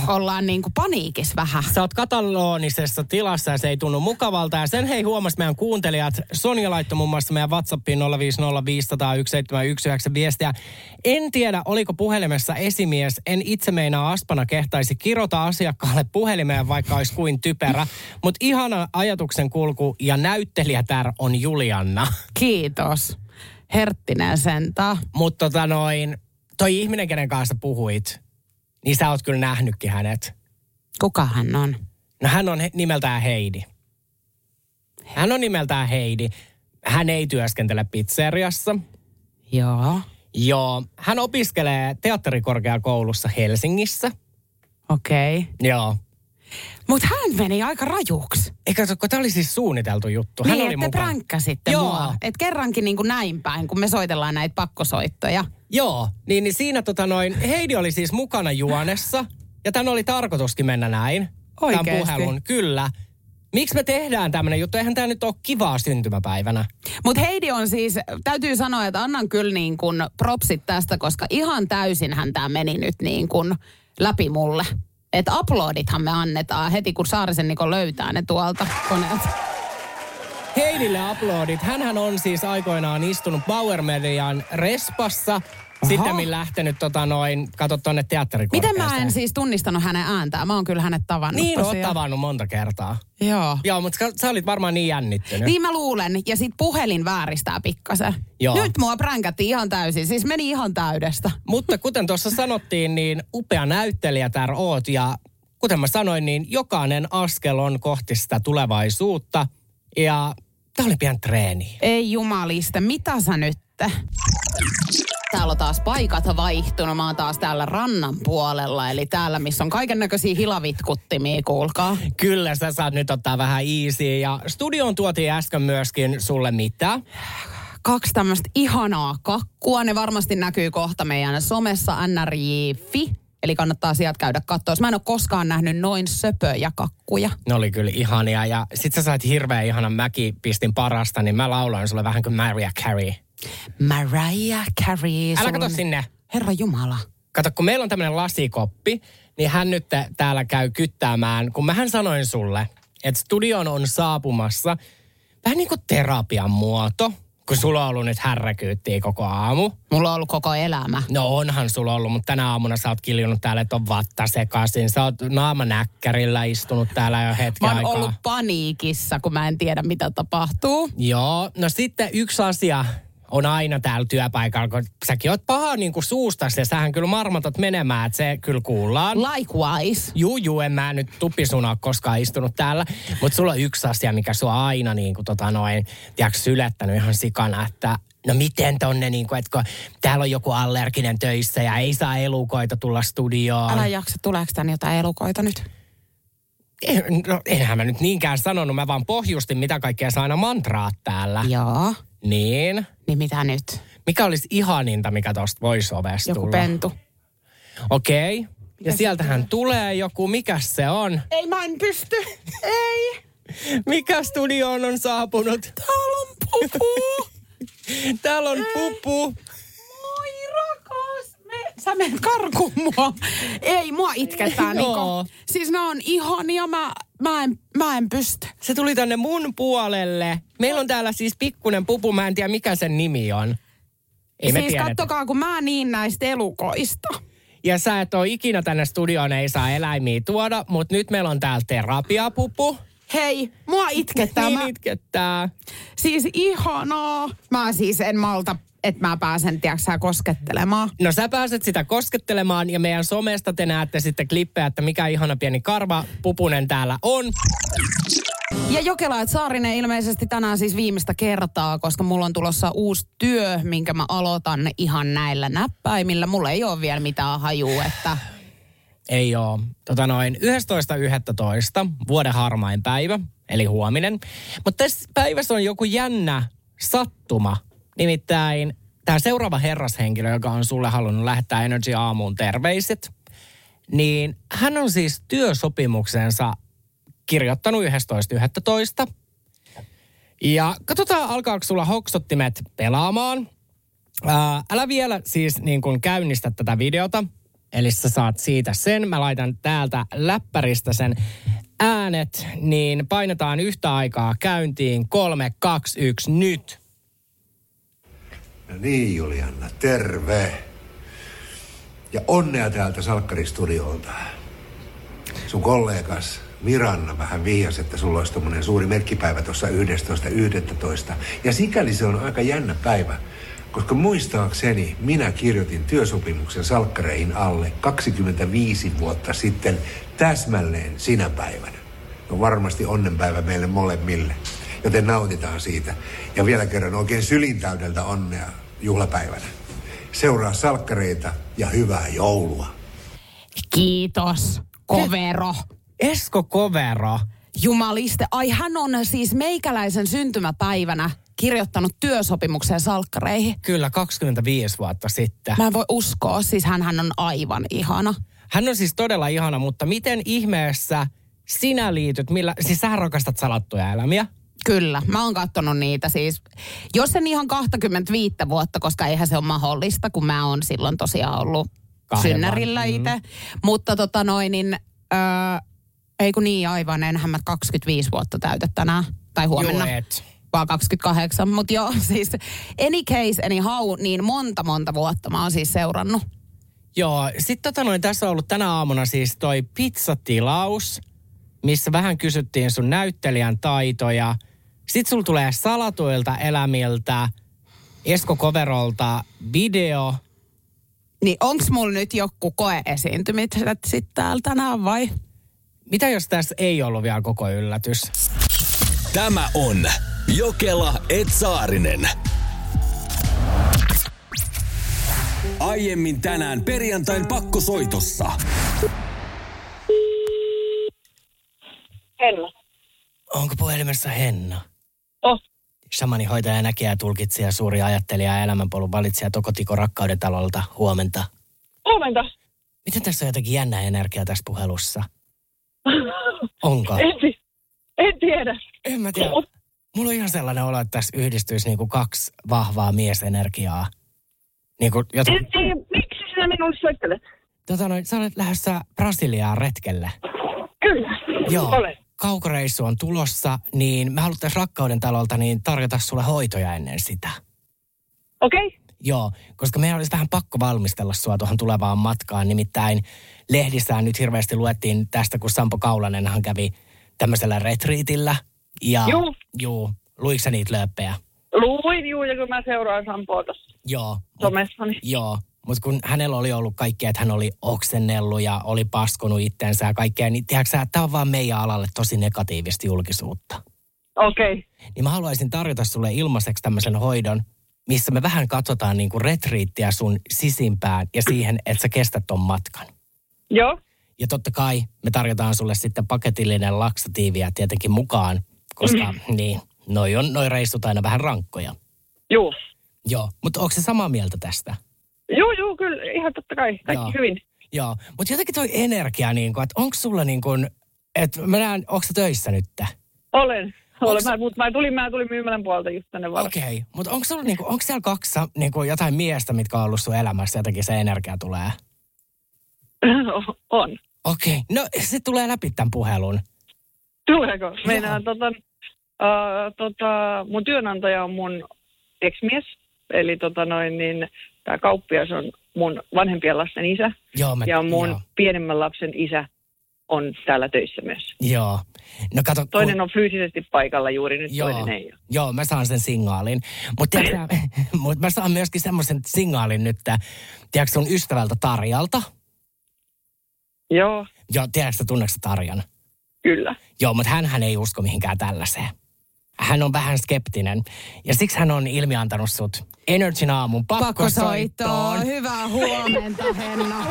ollaan niin kuin paniikissa vähän. Sä oot katalonisessa tilassa ja se ei tunnu mukavalta. Ja sen hei huomasi meidän kuuntelijat. Sonja laittoi muun muassa meidän WhatsAppiin nolla viisi nolla viisi nolla yksi seitsemän yksi yhdeksän viestiä. En tiedä, oliko puhelimessa esimies. En itse meinaa aspana kehtaisi kirota asiakkaalle puhelimeen, vaikka olisi kuin typerä. Mutta ihana ajatuksen kulku ja näyttelijätär on Julianna. Kiitos. Herttinen sentaa. Mutta tota noin, toi ihminen, kenen kanssa puhuit, niin sä oot kyllä nähnytkin hänet. Kuka hän on? No hän on he, nimeltään Heidi. Hän on nimeltään Heidi. Hän ei työskentele pizzeriassa. Joo. Joo. Hän opiskelee teatterikorkeakoulussa Helsingissä. Okei. Okay. Joo. Mutta hän meni aika rajuksi. Eikä, kun tämä oli siis suunniteltu juttu. Hän niin, oli että te pränkkäsitte mua. Että kerrankin niin kuin näin päin, kun me soitellaan näitä pakkosoittoja. Joo, niin, niin siinä tota noin, Heidi oli siis mukana juonessa. Ja tämän oli tarkoituskin mennä näin. Oikeasti? Tämän puhelun, kyllä. Miksi me tehdään tämmöinen juttu? Eihän tämä nyt ole kivaa syntymäpäivänä. Mutta Heidi on siis, täytyy sanoa, että annan kyllä niin kuin propsit tästä, koska ihan täysinhän tämä meni nyt niin kuin läpi mulle. Että uploadithan me annetaan heti, kun Saarisen Niko löytää ne tuolta koneelta. Heidille uploadit. Hänhän on siis aikoinaan istunut Bauer Median respassa. Sittemmin lähtenyt tota noin, kato tonne teatterikorkeaseen. Miten mä en siis tunnistanut hänen ääntään? Mä oon kyllä hänet tavannut. Niin, oot tavannut monta kertaa. Joo. Joo, mutta sä, sä olit varmaan niin jännittynyt. Niin mä luulen. Ja sit puhelin vääristää pikkasen. Joo. Nyt mua pränkättiin ihan täysin. Siis meni ihan täydestä. Mutta kuten tuossa sanottiin, niin upea näyttelijä täällä oot. Ja kuten mä sanoin, niin jokainen askel on kohti sitä tulevaisuutta. Ja tää oli pian treeni. Ei jumalista, mitä sä nytte? Täällä on taas paikat vaihtunut. Mä oon taas täällä rannan puolella, eli täällä, missä on kaikennäköisiä hilavitkuttimia, kuulkaa. Kyllä, sä saat nyt ottaa vähän easyä. Ja studioon tuotiin äsken myöskin sulle mitä? Kaksi tämmöistä ihanaa kakkua. Ne varmasti näkyy kohta meidän somessa N R J piste fi. Eli kannattaa sieltä käydä katsoa. Mä en ole koskaan nähnyt noin söpöjä kakkuja. Ne oli kyllä ihania. Ja sit sä sait hirveän ihanan mäkipistin parasta, niin mä lauloin sulle vähän kuin Mariah Carey. Mariah Carey. Älä kato sinne. Herra Jumala. Kato, kun meillä on tämmönen lasikoppi, niin hän nyt täällä käy kyttäämään. Kun mähän sanoin sulle, että studion on saapumassa vähän niin kuin terapian muoto. Kun sulla on ollut nyt härräkyyttiä koko aamu. Mulla on ollut koko elämä. No onhan sulla ollut, mutta tänä aamuna sä oot kiljunut täällä, että on vatta sekaisin. Sä oot naamanäkkärillä istunut täällä jo hetken aikaa. Mä oon ollut paniikissa, kun mä en tiedä mitä tapahtuu. Joo, no sitten yksi asia on aina täällä työpaikalla, kun säkin oot paha niin kuin suustas ja sähän kyllä marmatot menemään, että se kyllä kuullaan. Likewise. Juu, juu, en mä nyt tupisunaa koskaan istunut täällä, mutta sulla on yksi asia, mikä sua aina niin kuin tota noin, tiedätkö, sylättänyt ihan sikana, että no miten tonne niin kuin, että kun täällä on joku allerginen töissä ja ei saa elukoita tulla studioon. Älä jaksa, tuleeko tänne jotain elukoita nyt? En, no, enhän mä nyt niinkään sanonut, mä vaan pohjustin, mitä kaikkea saa aina mantraat täällä. Joo. Niin. Niin mitä nyt? Mikä olisi ihaninta, mikä tosta voisi ovesta tulla? Joku pentu. Okei. Okay. Ja sieltähän tulee joku. Mikäs se on? Ei mä en pysty. Ei. Mikä studioon on saapunut? Täällä on pupu. Täällä on Ei. pupu. Moi rakas. Me... Sä menet karkuun mua. Ei, mua itketään. Joo. Niko. Siis nää on ihania. Mä... Mä en, mä en pysty. Se tuli tänne mun puolelle. Meillä on täällä siis pikkunen pupu. Mä en tiedä, mikä sen nimi on. Ei siis kattokaa, kun mä niin näistä elukoista. Ja sä et ole ikinä tänne studioon, ei saa eläimiä tuoda, mutta nyt meillä on täällä terapiapupu. Hei, mua itkettää. Niin mä... itkettää. Siis ihanaa. Mä siis en malta, että mä pääsen, tiedätkö, koskettelemaan. No sä pääset sitä koskettelemaan ja meidän somesta te näette sitten klippejä, että mikä ihana pieni karva pupunen täällä on. Ja Jokela ja Saarinen ilmeisesti tänään siis viimeistä kertaa, koska mulla on tulossa uusi työ, minkä mä aloitan ihan näillä näppäimillä. Mulla ei ole vielä mitään hajua, että... Ei oo. Tota noin, yhdestoista yhdestoista vuoden harmain päivä, eli huominen. Mutta tässä päivässä on joku jännä sattuma. Nimittäin tämä seuraava herrashenkilö, joka on sulle halunnut lähettää Energy aamuun terveiset, niin hän on siis työsopimuksensa kirjoittanut yhdestoista yhdestoista. Ja katsotaan, alkaako sulla hoksottimet pelaamaan. Ää, älä vielä siis niin kuin käynnistä tätä videota, eli sä saat siitä sen. Mä laitan täältä läppäristä sen äänet, niin painetaan yhtä aikaa käyntiin. kolme, kaksi, yksi, nyt! No niin, Julianna, terve. Ja onnea täältä Salkkaristudioilta. Sun kollegas Miranna vähän vihjasi, että sulla olisi tommonen suuri merkkipäivä tuossa yhdestoista yhdestoista. Ja sikäli se on aika jännä päivä, koska muistaakseni minä kirjoitin työsopimuksen Salkkareihin alle kaksikymmentäviisi vuotta sitten täsmälleen sinä päivänä. No varmasti onnenpäivä meille molemmille. Joten nautitaan siitä. Ja vielä kerran oikein sylintäydeltä onnea juhlapäivänä. Seuraa Salkkareita ja hyvää joulua. Kiitos, Kovero. Esko Kovero. Jumaliste. Ai, hän on siis meikäläisen syntymäpäivänä kirjoittanut työsopimukseen Salkkareihin. Kyllä, kaksikymmentäviisi vuotta sitten. Mä en voi uskoa. Siis hänhän on aivan ihana. Hän on siis todella ihana, mutta miten ihmeessä sinä liityt? Millä... Siis sä rakastat salattuja elämiä. Kyllä, mä oon kattonut niitä siis, jos en ihan kaksikymmentäviisi vuotta, koska eihän se ole mahdollista, kun mä oon silloin tosiaan ollut Kahden synnärillä itse. Mm. Mutta tota noin, niin, äh, ei kun niin aivan, enhän mä kaksikymmentäviisi vuotta täytä tänään tai huomenna. Juhet. Vaan kaksikymmentäkahdeksan, mutta joo, siis any case, any how, niin monta monta vuotta mä oon siis seurannut. Joo, sit tota noin, tässä on ollut tänä aamuna siis toi pizzatilaus, missä vähän kysyttiin sun näyttelijän taitoja. Sitten sulla tulee salatuilta elämiltä, Esko Koverolta video. Niin onks mulla nyt joku koe-esiintymiset sitten täällä tänään vai? Mitä jos tässä ei ollut vielä koko yllätys? Tämä on Jokela et Saarinen. Aiemmin tänään perjantain pakkosoitossa. Henna. Onko puhelimessa Henna? Oh. Shamanihoitaja, näkijä, tulkitsija, suuri ajattelija ja elämänpolun valitsija Toko Tiko Rakkauden talolta. Huomenta. Huomenta. Miten tässä on jotakin jännää energiaa tässä puhelussa? Onko? En, en tiedä. En mä tiedä. Mulla on ihan sellainen olo, että tässä yhdistyisi niinku kaksi vahvaa miesenergiaa. Niinku jotain... Miksi sinä minulle soittelet? Tota noin, sä olet lähdössä Brasiliaan retkelle. Kyllä, joo. Olen. Kaukoreissu on tulossa, niin me haluttaisiin Rakkauden talolta niin tarjota sulle hoitoja ennen sitä. Okei. Okay. Joo, koska meidän olisi vähän pakko valmistella sua tuohon tulevaan matkaan. Nimittäin lehdissään nyt hirveästi luettiin tästä, kun Sampo Kaulanenhan kävi tämmöisellä retriitillä. Ja, juu. Juu, luitko sä niitä lööppejä? Luin, juu, ja kun mä seuraan Sampoa tuossa joo, somessani. Joo, mutta kun hänellä oli ollut kaikkea, että hän oli oksennellut ja oli paskonut itteensä ja kaikkea, niin tiedätkö sä, tää on vaan meidän alalle tosi negatiivista julkisuutta. Okei. Okay. Niin mä haluaisin tarjota sulle ilmaiseksi tämmöisen hoidon, missä me vähän katsotaan niinku retriittiä sun sisimpään ja siihen, että sä kestät ton matkan. Joo. Ja totta kai me tarjotaan sulle sitten paketillinen laksatiivia tietenkin mukaan, koska mm. niin, noi on, noi reissut aina vähän rankkoja. Joo. Joo, mutta onko se samaa mieltä tästä? Joo, joo, kyllä, ihan totta kai, kaikki joo. Hyvin. Joo, mutta jotenkin toi energia, niin kun, että onko sulla niin kun, että mä näen, onko sä töissä nyt? Olen. Olen, mä, mut mä tulin, mä tulin myymälän puolta just tänne varmaan. Okei, okay, mutta onko sulla niinku, onko siellä kaksi niinku jotain miestä, mitkä on ollut sun elämässä, jotenkin se energia tulee? On. Okei, okay. No se tulee läpi tämän puhelun. Tuleeko? Meinaan tota, uh, tota, mun työnantaja on mun ex-mies, eli tota noin niin, tää kauppias on mun vanhempien lasten isä. Joo, mä, ja mun joo. pienemmän lapsen isä on täällä töissä myös. Joo. No, kato, toinen kun... on fyysisesti paikalla juuri nyt, joo, toinen ei ole. Joo, mä saan sen signaalin. Mutta mut mä saan myöskin semmoisen signaalin nyt, tiedätkö sun ystävältä Tarjalta? Joo. Joo, tiedätkö, tunneeko Tarjan? Kyllä. Joo, mutta hänhän ei usko mihinkään tällaiseen. Hän on vähän skeptinen. Ja siksi hän on ilmiantanut sut Energyn aamun pakkosoittoon. Hyvää huomenta, Henna.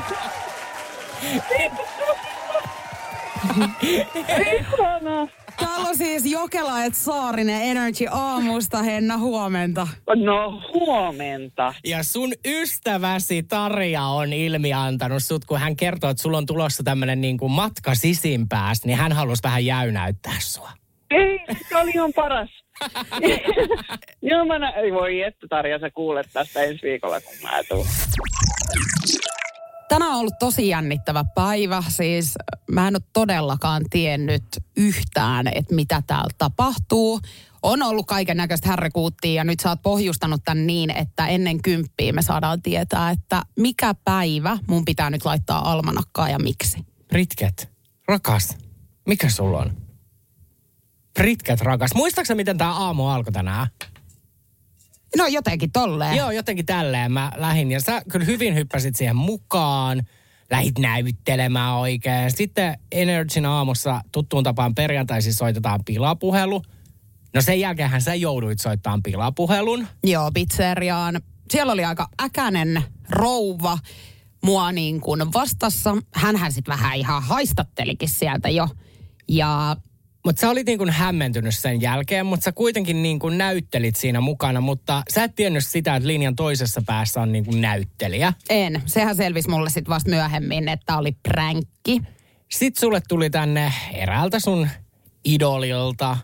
Täällä on siis Jokela et Saarinen Energy aamusta. Henna, huomenta. No, huomenta. Ja sun ystäväsi Tarja on ilmiantanut sut, kun hän kertoo, että sulla on tulossa tämmönen niin kuin matka sisimpääs, niin hän halusi vähän jäynäyttää sua. Ei, se oli ihan paras. Joo, mä nä- ei voi että Tarja, sä kuulet tästä ensi viikolla, kun mä tuun. Tänään on ollut tosi jännittävä päivä, siis mä en ole todellakaan tiennyt yhtään, että mitä täällä tapahtuu. On ollut kaiken näköistä härrekuuttia ja nyt sä oot pohjustanut tän niin, että ennen kymppiä me saadaan tietää, että mikä päivä mun pitää nyt laittaa almanakkaa ja miksi. Britket, rakas, mikä sulla on? Britket, rakas. Muistaaksä, miten tää aamu alkoi tänään? No jotenkin tolleen. Joo, jotenkin tälleen mä lähdin. Ja sä kyllä hyvin hyppäsit siihen mukaan. Lähit näyttelemään oikein. Sitten Energyn aamussa tuttuun tapaan perjantaisin soitetaan pilapuhelu. No sen jälkeenhän sä jouduit soittamaan pilapuhelun. Joo, pizzeriaan. Siellä oli aika äkänen rouva mua niin kuin vastassa. Hänhän sit vähän ihan haistattelikin sieltä jo. Ja... Mutta sä olit niin kuin hämmentynyt sen jälkeen, mutta sä kuitenkin niin kuin näyttelit siinä mukana, mutta sä et tiennyt sitä, että linjan toisessa päässä on niin kuin näyttelijä. En. Sehän selvisi mulle sitten vasta myöhemmin, että oli pränkki. Sitten sulle tuli tänne eräältä sun idolilta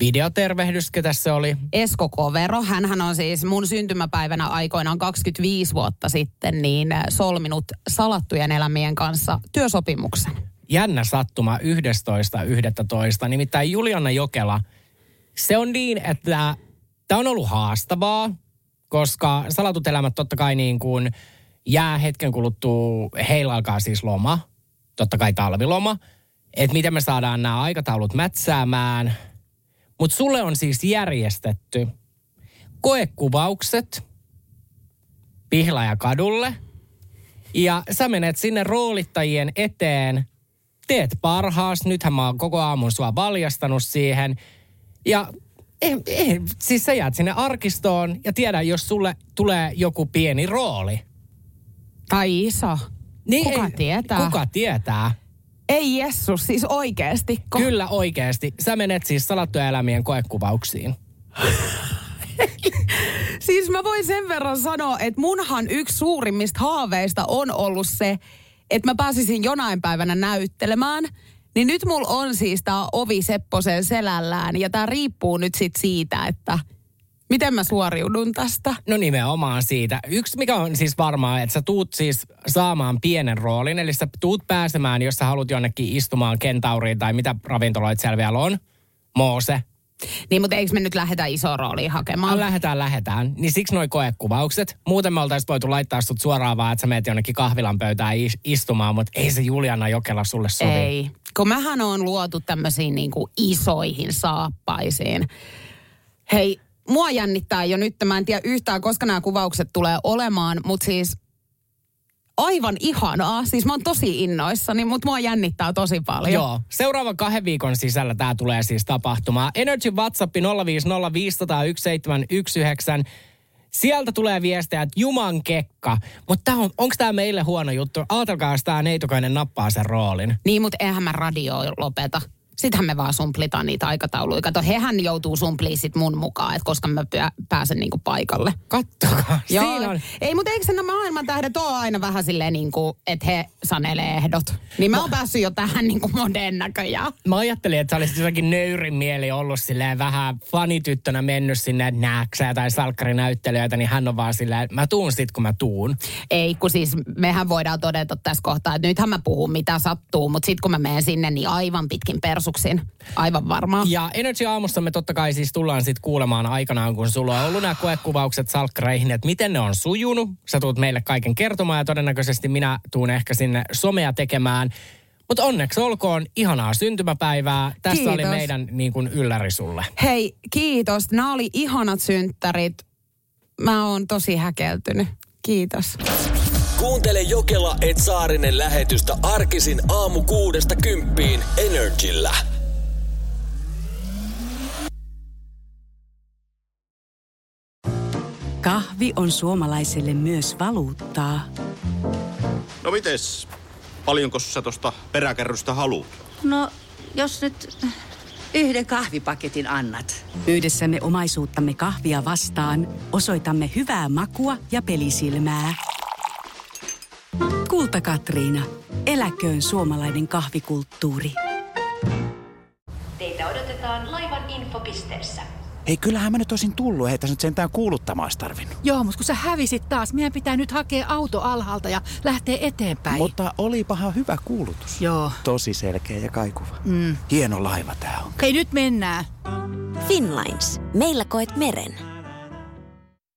videotervehdys, ketä se oli? Esko Kovero. Hänhän on siis mun syntymäpäivänä aikoinaan kaksikymmentäviisi vuotta sitten niin solminut salattujen elämien kanssa työsopimuksen. Jännä sattuma yhdestoista yhdestoista Nimittäin Juliana Jokela, se on niin, että tämä on ollut haastavaa, koska salatut elämät totta kai niin kuin jää hetken kuluttua, heillä alkaa siis loma, totta kai talviloma, että miten me saadaan nämä aikataulut mätsäämään. Mutta sulle on siis järjestetty koekuvaukset Pihlajakadulle. Ja sä menet sinne roolittajien eteen, teet parhaas, nythän mä oon koko aamun sua valjastanut siihen. Ja eh, eh, siis sä jäät sinne arkistoon ja tiedä, jos sulle tulee joku pieni rooli, Tai iso. Niin, kuka ei, tietää? Kuka tietää? Ei Jessus, siis oikeasti. Kyllä oikeasti. Sä menet siis salattujen elämien koekuvauksiin. Siis mä voin sen verran sanoa, että munhan yksi suurimmista haaveista on ollut se, että mä pääsisin jonain päivänä näyttelemään. Niin nyt mulla on siis tää ovi Sepposen selällään ja tää riippuu nyt sit siitä, että miten mä suoriudun tästä. No nimenomaan siitä. Yksi mikä on siis varmaa, että sä tuut siis saamaan pienen roolin, eli sä tuut pääsemään, jos sä haluat jonnekin istumaan Kentauriin tai mitä ravintoloita siellä vielä on, Moose. Niin, mutta eikö me nyt lähetä isoa roolia hakemaan? Lähetään, lähetään. Niin siksi noi koekuvaukset. Muuten me oltaisiin voitu laittaa sut suoraan vaan, että sä meet jonnekin kahvilan pöytään istumaan, mutta ei se Juliana Jokela sulle sovi. Ei, kun mähän on luotu tämmöisiin niinku isoihin saappaisiin. Hei, mua jännittää jo nyt, mä en tiedä yhtään, koska nämä kuvaukset tulee olemaan, mutta siis aivan ihanaa. Siis mä oon tosi innoissani, mutta mua jännittää tosi paljon. Joo. Seuraavan kahden viikon sisällä tää tulee siis tapahtumaan. Energy WhatsApp nolla viisi nolla viisi nolla yksi seitsemän yksi yhdeksän. Sieltä tulee viestejä, että juman kekka. Mutta on, onko tää meille huono juttu? Ajatelkaa, jos tää neitokainen nappaa sen roolin. Niin, mutta eihän mä radioon lopeta. Sittenhän me vaan sumplitaan niitä aikatauluja. Kato, hehän joutuu sumpliin sit mun mukaan, että koska mä pääsen niinku paikalle. Kattokaa, siinä on. Ei, mutta eikö nämä maailmantähdet ole aina vähän silleen niinku, että he sanelee ehdot? Niin mä oon mä... päässyt jo tähän niinku moden näköjään. Mä ajattelin, että sä olisit jotakin nöyrin mieli ollut silleen vähän fanityttönä mennyt sinne nääksää tai salkkarinäyttelijöitä, niin hän on vaan silleen, mä tuun sit kun mä tuun. Ei, kun siis mehän voidaan todeta tässä kohtaa, että nythän mä puhun mitä sattuu, mutta sit kun mä menen sinne, niin aivan pitkin persoon. Aivan varmaan. Ja Energy aamussa me totta kai siis tullaan sitten kuulemaan aikanaan, kun sulla on ollut nämä koekuvaukset salkkareihin, että miten ne on sujunut. Sä tuut meille kaiken kertomaan ja todennäköisesti minä tuun ehkä sinne somea tekemään. Mutta onneksi olkoon, ihanaa syntymäpäivää. Tässä kiitos. Oli meidän niin kuin ylläri sulle. Hei, kiitos. Nämä oli ihanat synttärit. Mä oon tosi häkeltynyt. Kiitos. Kuuntele Jokela et Saarinen lähetystä arkisin aamu kuudesta kymppiin Energyllä. Kahvi on suomalaiselle myös valuuttaa. No mites? Paljonko sä tosta peräkärrystä haluat? No, jos nyt yhden kahvipaketin annat. Yhdessämme omaisuuttamme kahvia vastaan osoitamme hyvää makua ja pelisilmää. Kulta Katriina. Eläköön suomalainen kahvikulttuuri. Teitä odotetaan laivan infopisteessä. Hei, kyllähän mä nyt olisin tullut. Hei, tässä nyt sentään kuuluttamaan olisi tarvinnut. Joo, mutta kun sä hävisit taas, meidän pitää nyt hakea auto alhaalta ja lähteä eteenpäin. Mutta olipahan hyvä kuulutus. Joo. Tosi selkeä ja kaikuva. Mm. Hieno laiva tää on. Hei, nyt mennään. Finlines. Meillä koet meren.